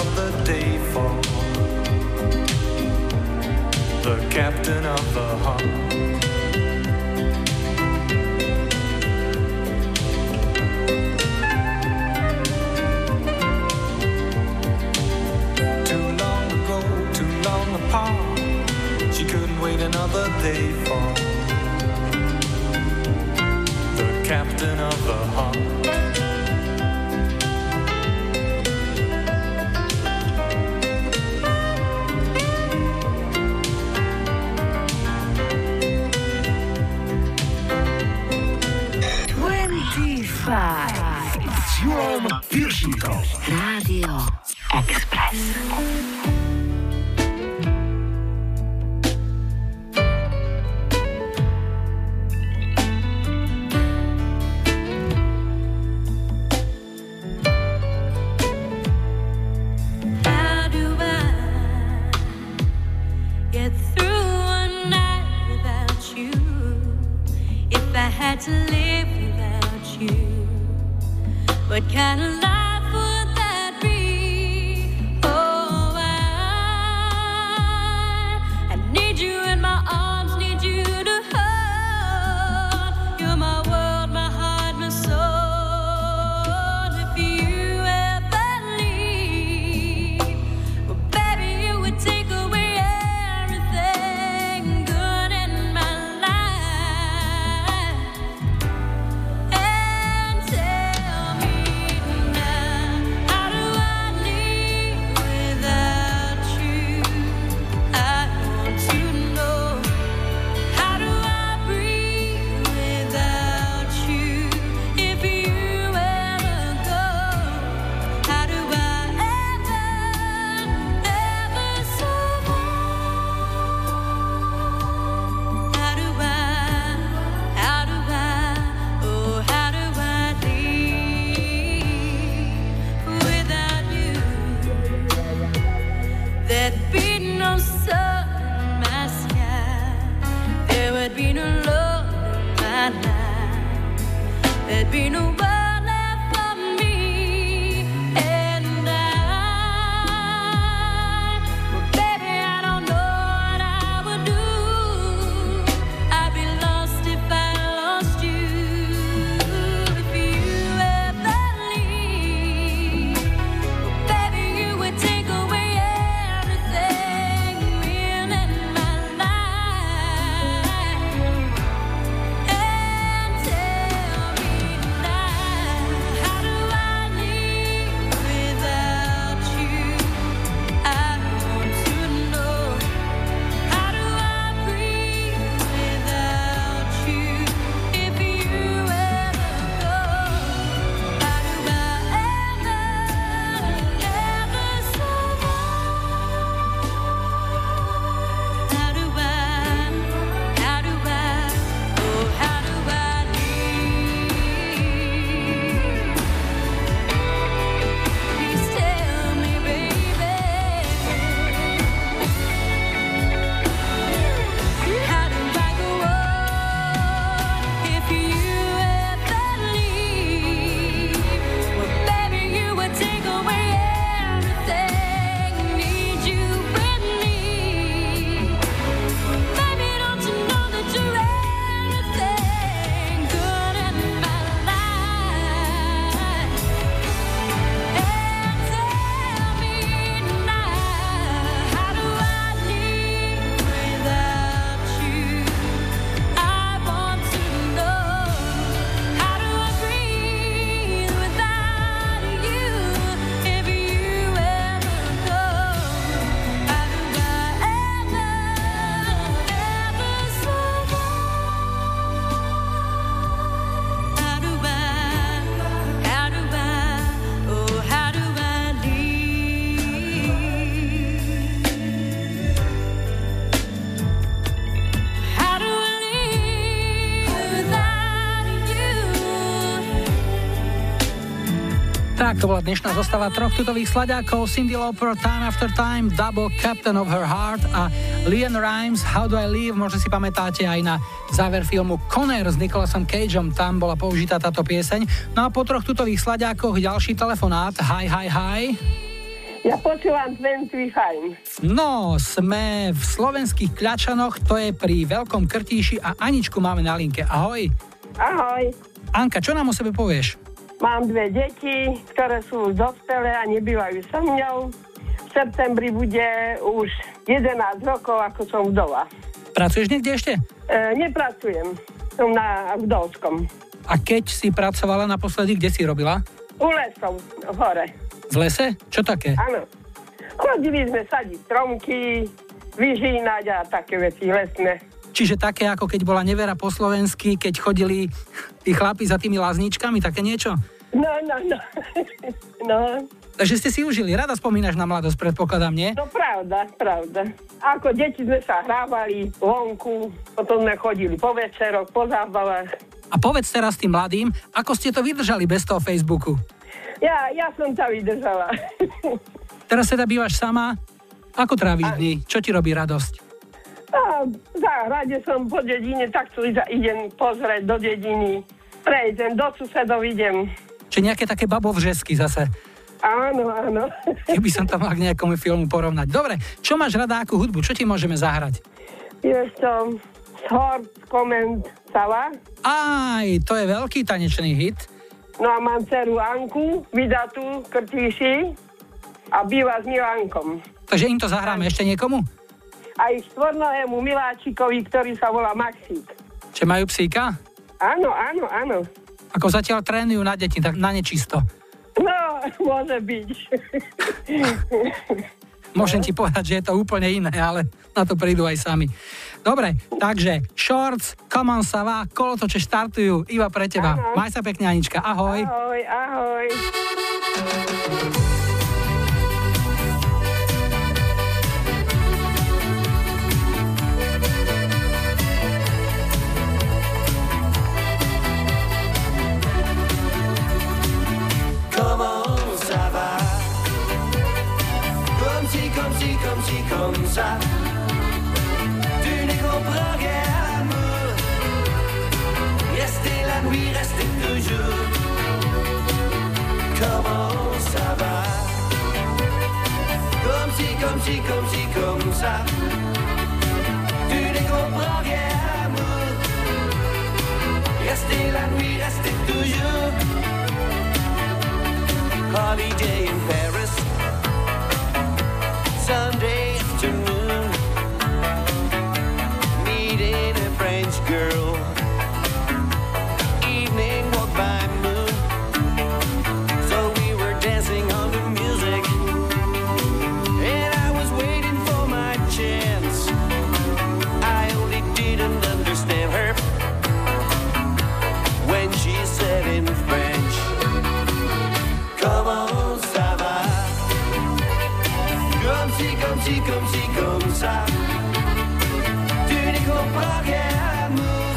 Tak to bola dnešná zostava troch tutových slaďákov: Cyndi Lauper, Time After Time, Double, Captain of Her Heart a Leon Rimes, How Do I Live. Možno si pamätáte aj na záver filmu Conner s Nicolasom Cageom, tam bola použitá táto pieseň. No a po troch tutových slaďákoch ďalší telefonát. Hi, hi, hi. Ja počúvam dvadsaťpäť. No, sme v slovenských Kľačanoch, to je pri Veľkom Krtíši a Aničku máme na linke. Ahoj. Ahoj. Anka, čo nám o sebe povieš? Mám dve deti, ktoré sú už dospelé a nebývajú so mňou. V septembri bude už jedenásť rokov, ako som vdova. Pracuješ niekde ešte? E, nepracujem. Som na vdovskom. A keď si pracovala naposledy, kde si robila? U lesov, v hore. V lese? Čo také? Áno. Chodili sme sadiť stromky, vyžínať a také veci lesné. Čiže také, ako keď bola nevera po slovensky, keď chodili tí chlapi za tými lázničkami, také niečo? No, no, no. no. Takže ste si užili. Rada spomínaš na mladosť, predpokladám, nie? No pravda, pravda. Ako deti sme sa hrávali vonku, potom sme chodili po večeroch, po zábavách. A povedz teraz tým mladým, ako ste to vydržali bez toho Facebooku? Ja, ja som sa vydržala. Teraz teda bývaš sama. Ako tráviš dni? Čo ti robí radosť? A v záhrade som po dedine, tak tu idem pozrieť do dediny, prejdem, do susedov idem. Čiže nejaké také babovřesky zase. Áno, áno. Keby som tam mal k nejakomu filmu porovnať. Dobre, čo máš rada, akú hudbu? Čo ti môžeme zahrať? Je to Short Comment Sava. Aj, to je veľký tanečný hit. No a mám dceru Anku, vydatú Krtíši a býva s Milankom. Takže im to zahráme ešte niekomu? Aj štvornohému miláčikovi, ktorý sa volá Maxík. Čiže majú psíka? Áno, áno, áno. Ako zatiaľ trénujú na deti, tak na nečisto. No, môže byť. Môžem ti povedať, že je to úplne iné, ale na to prídu aj sami. Dobre, takže Shorts, Common Sava, kolotoče štartujú iba pre teba. Áno. Maj sa pekne, Anička, ahoj. Ahoj, ahoj. Comme ci, comme ça, tu ne comprends rien, amour. Restez la nuit, restez toujours. comme ci, comme ci, comme ça. Tu ne comprends rien, amour. Restez la nuit, restez toujours. Holiday in Paris, Sunday afternoon, meeting a French girl, evening walk by moon. So we were dancing on the music, and I was waiting for my chance. I only didn't understand her when she said in French, come on, ça va. Comme si, comme si, comme si, comme ça. Tu n'y comprends rien, amour.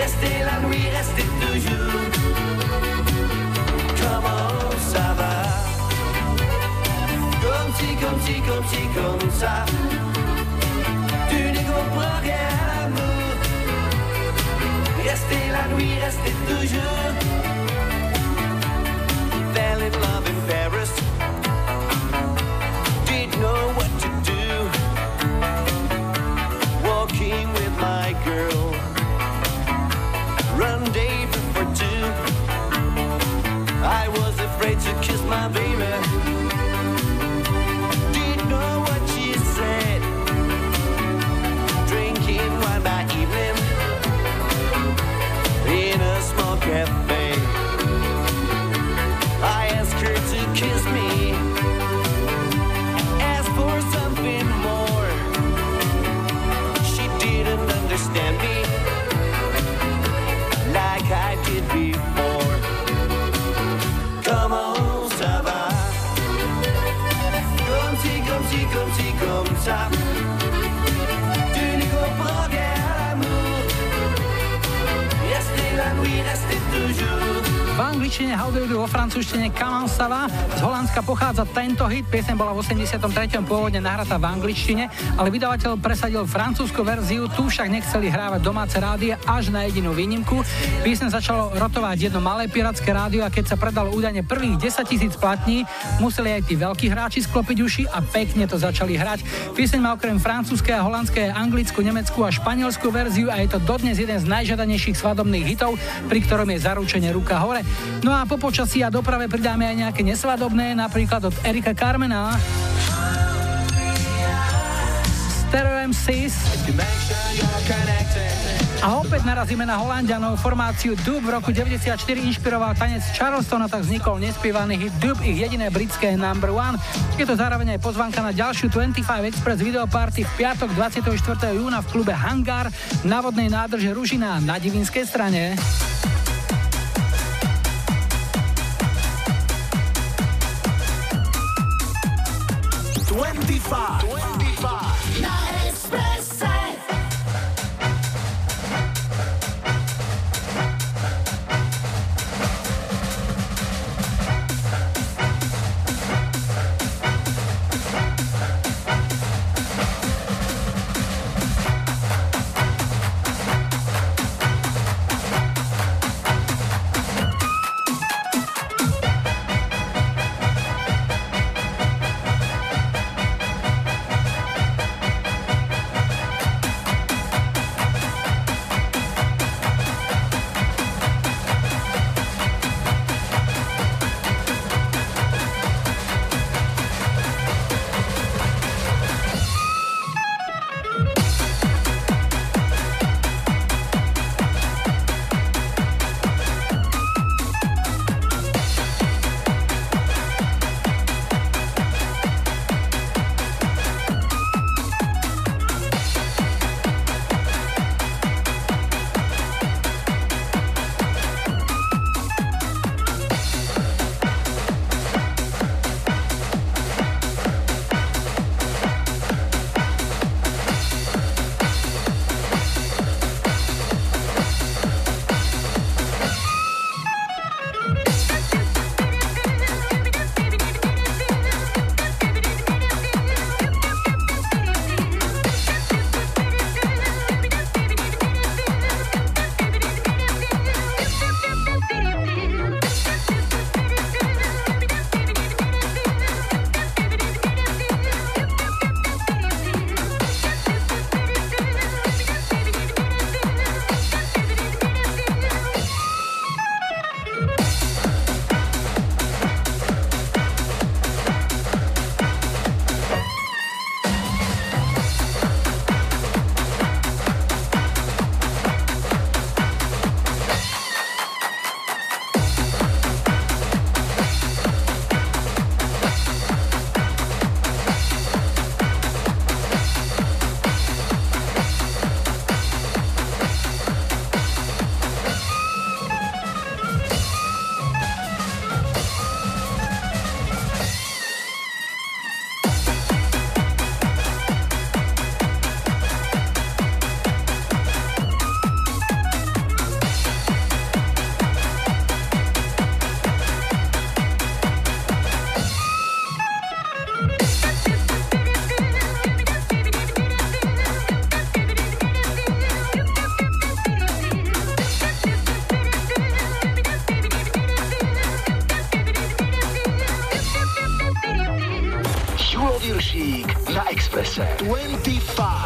Restez la nuit, restez toujours. Comment ça va? Comme si, comme si, comme si, comme ça. Tu n'y comprends rien, amour. Restez la nuit, restez toujours. Fell in love in Paris. Know what to do. Walking with my girl. Rendezvous for two. I was afraid to kiss my baby. Didn't know what she said. Drinking wine by evening in a small cafe. I asked her to kiss me. Understand me like I did before. Comment ça va? Comme si, comme si, comme si, comme ça. Tu n'y comprends rien, amour. Restez la nuit, restez toujours. V angličtine How Do You Do, vo francúzštine Comment ça va. Z Holandska pochádza tento hit, pieseň bola v osemdesiatom treťom pôvodne nahratá v angličtine, ale vydavateľ presadil francúzsku verziu, tu však nechceli hrávať domáce rádia až na jedinú výnimku. Pieseň začalo rotovať jedno malé pirátske rádio a keď sa predalo údajne prvých desaťtisíc platní, museli aj tí veľkí hráči sklopiť uši a pekne to začali hrať. Pieseň má okrem francúzskej a holandskej anglickú, nemeckú a španielsku verziu a je to dodnes jeden z najžiadanejších svadobných hitov, pri ktorom je zaručene ruka hore. No a po počasí a doprave pridáme aj nejaké nesvadobné, napríklad od Erika Carmena. Stereo em cés. A opäť narazíme na Holanďanov, formáciu Dub v roku deväťdesiatštyri inšpiroval tanec Charlestona, tak vznikol nespievaný hit Dub, ich jediné britské number one. Je to zároveň aj pozvanka na ďalšiu dvadsaťpäť Express videoparty v piatok dvadsiateho štvrtého júna v klube Hangar na vodnej nádrže Ružina na Divínskej strane. dvadsaťpäť na Expresse. twenty-five.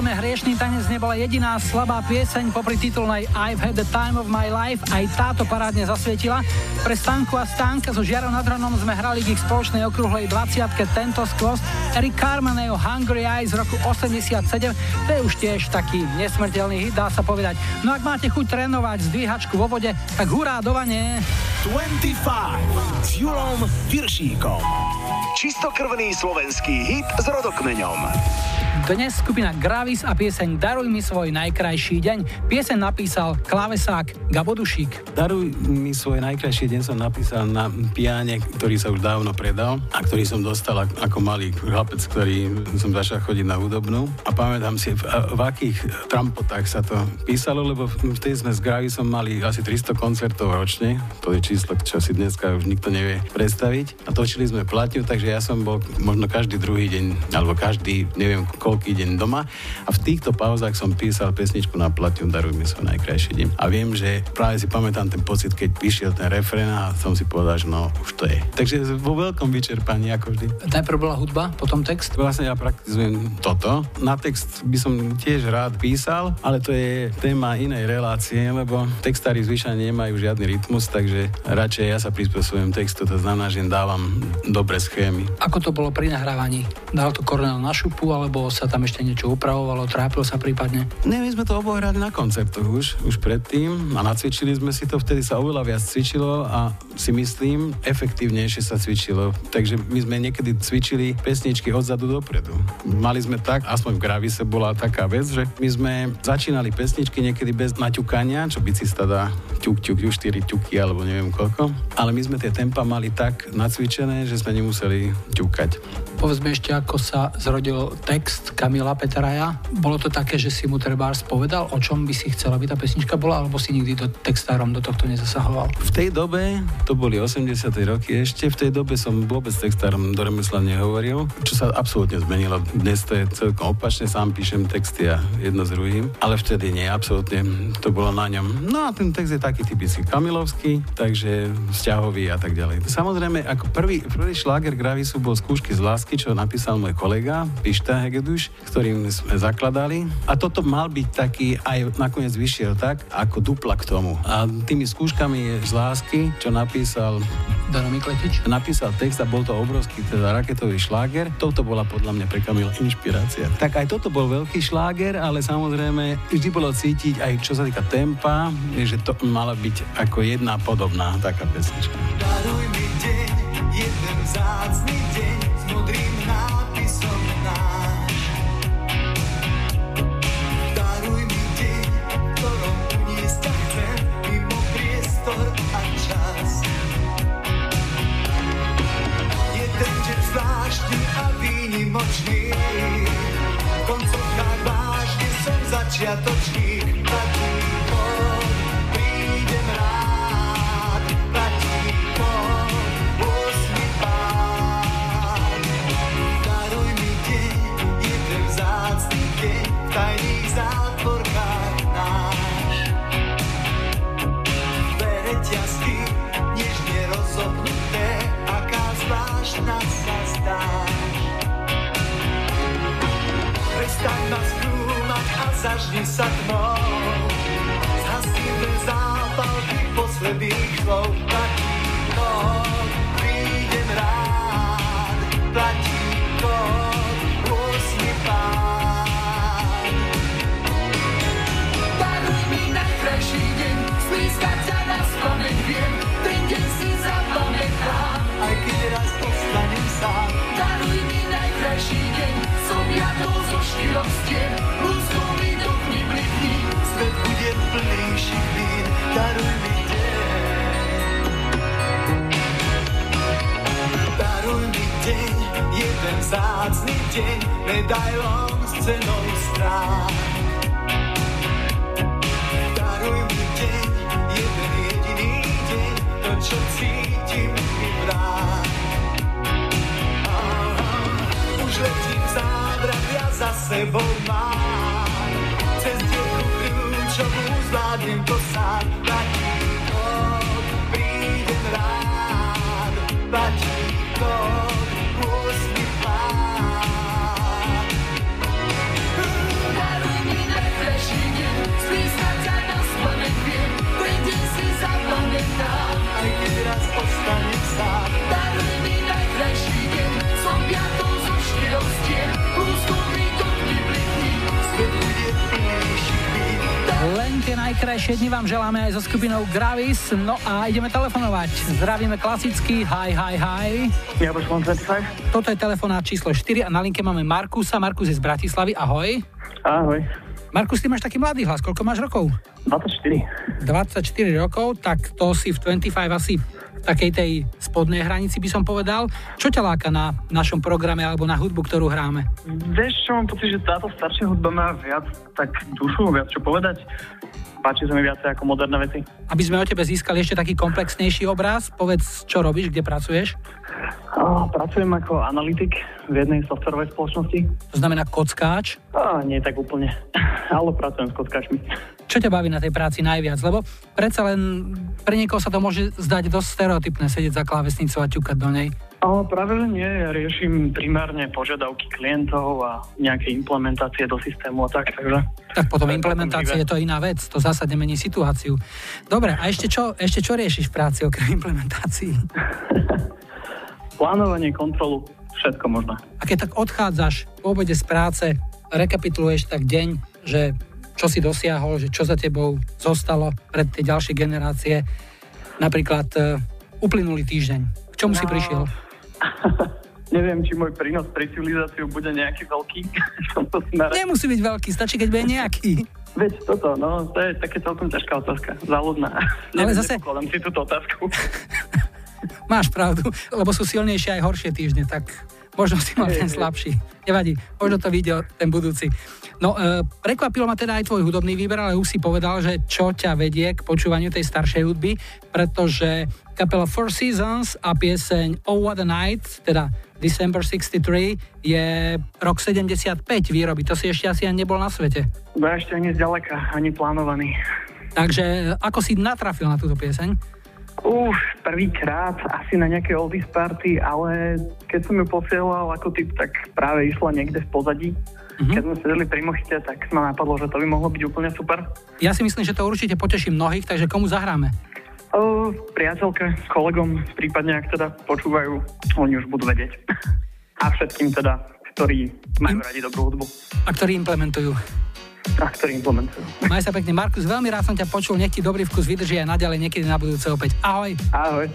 filme Hriešný tanec nebola jediná slabá pieseň, popri titulnej I've had the time of my life, aj táto parádne zasvietila. Pre Stanku a Stanka so Žiarom nad Hronom sme hrali k ich spoločnej okrúhlej dvadsiatke tento skvost. Eric Carmen a jeho Hungry Eyes z roku osemdesiatsedem, to je už tiež taký nesmrteľný hit, dá sa povedať. No ak máte chuť trénovať zdvíhačku vo vode, tak hurá do vane. dvadsaťpäť s Jurom Viršíkom. Čistokrvný slovenský hit s rodokmeňom. Dnes skupina Gravis a pieseň Daruj mi svoj najkrajší deň. Pieseň napísal klávesák Gabo Dušík. Daruj mi svoj najkrajší deň som napísal na piáne, ktorý sa už dávno predal a ktorý som dostal ako malý chlapec, ktorý som začal chodiť na hudobnú. A pamätám si, v, v akých trampotách sa to písalo, lebo vtedy sme s Gravisom mali asi tristo koncertov ročne. To je číslo, čo si dneska už nikto nevie predstaviť. A točili sme platňu, takže ja som bol možno každý druhý deň, alebo každý, neviem, koľký deň doma a v týchto pauzách som písal pesničku na platňu Daruj mi svoj najkrajší deň. A viem, že práve si pamätám ten pocit, keď vyšiel ten refrén a som si povedal, že no, už to je. Takže vo veľkom vyčerpaní, ako vždy. Najprv bola hudba, potom text? Vlastne ja praktizujem toto. Na text by som tiež rád písal, ale to je téma inej relácie, lebo textári zvyčajne nemajú žiadny rytmus, takže radšej ja sa prispôsobujem textu, to znamená, že dávam dobre schémy. Ako to bolo pri nahrávaní? Dal to Kornel na šupu, alebo sa tam ešte niečo upravovalo, trápil sa prípadne? Ne, my sme to obohrali na koncertu už, už predtým a nacvičili sme si to, vtedy sa oveľa viac cvičilo a si myslím, efektívnejšie sa cvičilo. Takže my sme niekedy cvičili pesničky odzadu dopredu. Mali sme tak, aspoň v Gravise bola taká vec, že my sme začínali pesničky niekedy bez naťukania, čo bicista dá ťuk, ťuk, ťuk, štyri ťuky alebo neviem koľko, ale my sme tie tempa mali tak nacvičené, že sme nemuseli ťukať. Povedzme ešte, ako sa zrodil text Kamila Petaraja. Bolo to také, že si mu trebárs povedal, o čom by si chcel, aby tá pesnička bola, alebo si nikdy do textárom do tohto nezasahoval? V tej dobe, to boli osemdesiate roky ešte, v tej dobe som vôbec textárom do remesla nehovoril, čo sa absolútne zmenilo. Dnes to je celkom opačne, sám píšem texty a jedno s druhým, ale vtedy nie, absolútne to bolo na ňom. No a ten text je taký typický kamilovský, takže vzťahový a tak ďalej. Samozrejme, ako prvý, prvý šláger Gravisu bol Skúšky z lásky, čo napísal môj kolega Pišta Hegeduš, ktorým sme zakladali. A toto mal byť taký, aj nakoniec vyšiel tak, ako dupla k tomu. A tými Skúškami z lásky, čo napísal Dano Mikletič, napísal text a bol to obrovský, teda raketový šláger. Toto bola podľa mňa pre Kamila inšpirácia. Tak aj toto bol veľký šláger, ale samozrejme vždy bolo cítiť aj čo sa týka tempa, že to mala byť ako jedna podobná taká pesnička. Daruj mi deň, jeden vzácny deň, s modrým nápisom náš. Daruj mi deň, ktorom uniesť ťa chcem, mimo priestor a čas. Jeden deň zvláštny a výnimočný, v koncovkách vážne som začiatočník taký. Staň ma skrúmať a zažni sa tmou. Zhasni ten zápal tých posledných slov. Platí kód, prídem rád. Platí kód, úsmi pán. Daruj mi najkrajší deň, slískať ťa na spomeň viem. Ten deň si zapamätám, aj keď raz ostanem sám. Daruj mi najkrajší deň, som ja to zo štýlom stien, lúskou mi duchmi blitný, svet bude plný šikvín, daruj mi deň. Daruj mi deň, jeden vzácny deň, medailom s cenou strán. Daruj mi deň, jeden jediný deň, to čo cítim mi vrát. Už letím závrat, ja za sebou mám. Cez dieru kľúčovú zvládnem to sám. Platí kód, prídem rád. Platí kód, úsmi pán. najkrajšie dni vám želáme aj so skupinou Gravis. No a ideme telefonovať. Zdravíme klasicky. Hi, hi, hi. Ja pošlom dvadsaťpäť. Toto je telefonát číslo štyri a na linke máme Markusa. Markus je z Bratislavy. Ahoj. Ahoj. Markus, ty máš taký mladý hlas. Koľko máš rokov? dvadsaťštyri. dvadsaťštyri rokov, tak to si v dvadsaťpäť asi v takej tej spodnej hranici by som povedal. Čo ťa láka na našom programe alebo na hudbu, ktorú hráme? Vieš čo, mám pocit, že táto staršia hudba má viac tak dušu, viac čo povedať. Páči sa mi viac ako moderné veci. Aby sme o tebe získali ešte taký komplexnejší obraz, povedz, čo robíš, kde pracuješ? Oh, pracujem ako analytik v jednej softwarovej spoločnosti. To znamená kockáč? Oh, nie tak úplne, ale pracujem s kockáčmi. Čo ťa baví na tej práci najviac? Lebo predsa len pre niekoho sa to môže zdať dosť stereotypné sedieť za klávesnicou a ťukať do nej. O, práve nie, ja riešim primárne požiadavky klientov a nejaké implementácie do systému a tak, takže... Tak potom implementácie je to iná vec, to zásadne mení situáciu. Dobre, a ešte čo, ešte čo riešiš v práci okrem implementácií? Plánovanie, kontrolu, všetko možno. A keď tak odchádzaš v obede z práce, rekapituluješ tak deň, že čo si dosiahol, že čo za tebou zostalo pre tie ďalšie generácie, napríklad uh, uplynulý týždeň. K čomu no... si prišiel? Neviem, či môj prínos pre civilizáciu bude nejaký veľký. Nemusí byť veľký, stačí, keď bude nejaký. Veď toto, no, to je také celkom ťažká otázka, záľudná. Ale zase... Nepokladám si túto otázku. Máš pravdu, lebo sú silnejšie aj horšie týždne, tak možno si mal ten slabší. Nevadí, možno to videl ten budúci. No, e, prekvapilo ma teda aj tvoj hudobný výber, ale už si povedal, že čo ťa vedie k počúvaniu tej staršej hudby, pretože kapela Four Seasons a pieseň Oh What a Night, teda December sixty-three, je rok sedemdesiatpäť výroby. To si ešte asi ani nebol na svete. No ešte ani zďaleka, ani plánovaný. Takže ako si natrafil na túto pieseň? Už prvýkrát asi na nejaké oldies party, ale keď som ju posielal ako typ, tak práve išla niekde v pozadí. Mm-hmm. Keď sme sedeli pri mochite, tak ma napadlo, že to by mohlo byť úplne super. Ja si myslím, že to určite poteší mnohých, takže komu zahráme? O, priateľke, kolegom, prípadne ak teda počúvajú, oni už budú vedieť. A všetkým teda, ktorí majú radi dobrú hudbu. A ktorí implementujú. A ktorí implementujú. Maj sa pekne, Markus, veľmi rád som ťa počul, nech ti dobrý vkus vydrží aj naďalej, niekedy na budúce opäť. Ahoj. Ahoj.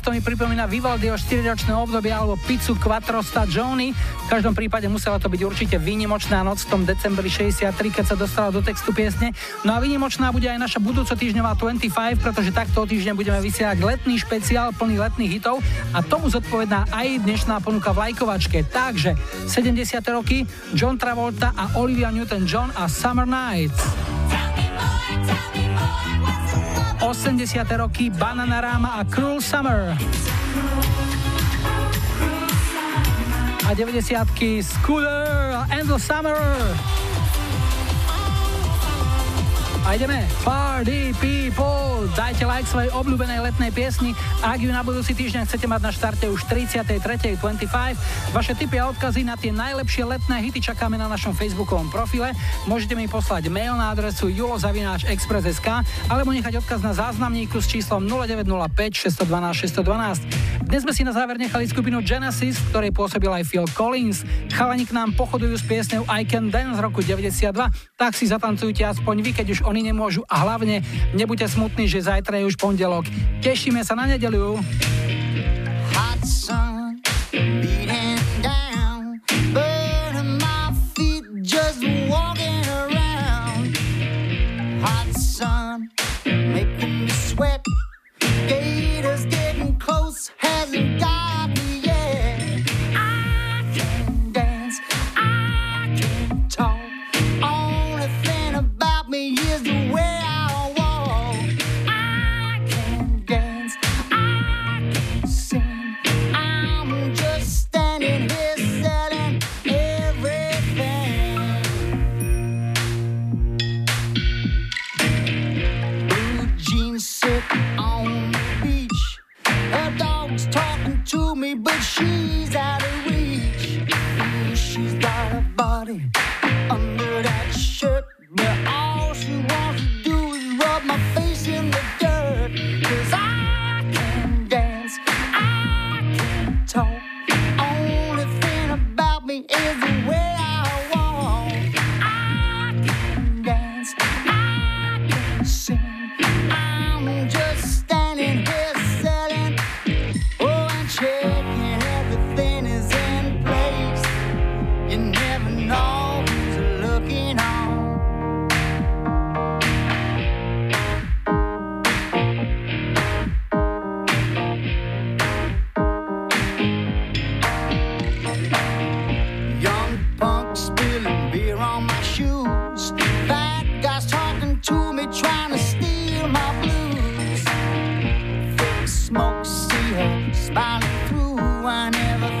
Franz, to mi pripomína Vivaldiho štyriročné obdobie alebo pizzu Quattrosta Johnny. V každom prípade musela to byť určite výnimočná noc v tom decembri šesťdesiattri, keď sa dostala do textu piesne. No a výnimočná bude aj naša budúco týždňová dvadsaťpäť, pretože takto týždeň budeme vysielať letný špeciál plný letných hitov a tomu zodpovedná aj dnešná ponuka v lajkovačke. Takže sedemdesiate roky, John Travolta a Olivia Newton-John a Summer Nights. osemdesiate roky, Bananarama a Cruel Summer. A deväťdesiatky, Scooter a Endless Summer. A ideme. Party people! Dajte like svojej obľúbenej letnej piesni. Ak ju na budúci týždeň chcete mať na štarte už tridsiateho tretieho dvadsaťpäť, vaše tipy a odkazy na tie najlepšie letné hity čakáme na našom facebookovom profile. Môžete mi poslať mail na adresu julo zavináč express bodka es ká alebo nechať odkaz na záznamníku s číslom nula deväť nula päť šesť jedna dva šesť jedna dva. Dnes sme si na záver nechali skupinu Genesis, v ktorej pôsobil aj Phil Collins. Chalani k nám pochodujú s piesňou I Can Dance z roku deväťdesiatdva, tak si zatancujte aspoň vy, keď už oni nemôžu, a hlavne nebuďte smutní, že zajtra je už pondelok. Tešíme sa na nedeľu. Hot sun beating down, burning my feet just walking around. Hot sun making me sweat, gators getting close, hasn't got me yet. I can dance, I can talk, only thing about me is the way I walk. I can dance, I can sing, I'm just standing here selling everything. Blue jeans sit on the beach, her dog's talking to me but she's out of reach. Ooh, she's got a body under that shirt, but all she wants to do is rub my face in the dirt. 'Cause I can dance, I can talk, only thing about me is the way I walk. I can dance, I can sing, I'm just standing here selling. Oh, I'm checking everything is in place, you never know who's looking on. Young punk spilling beer on my shoes. Bad guys talking to me, trying to steal my blues. Thick smoke, see her smiling through. I never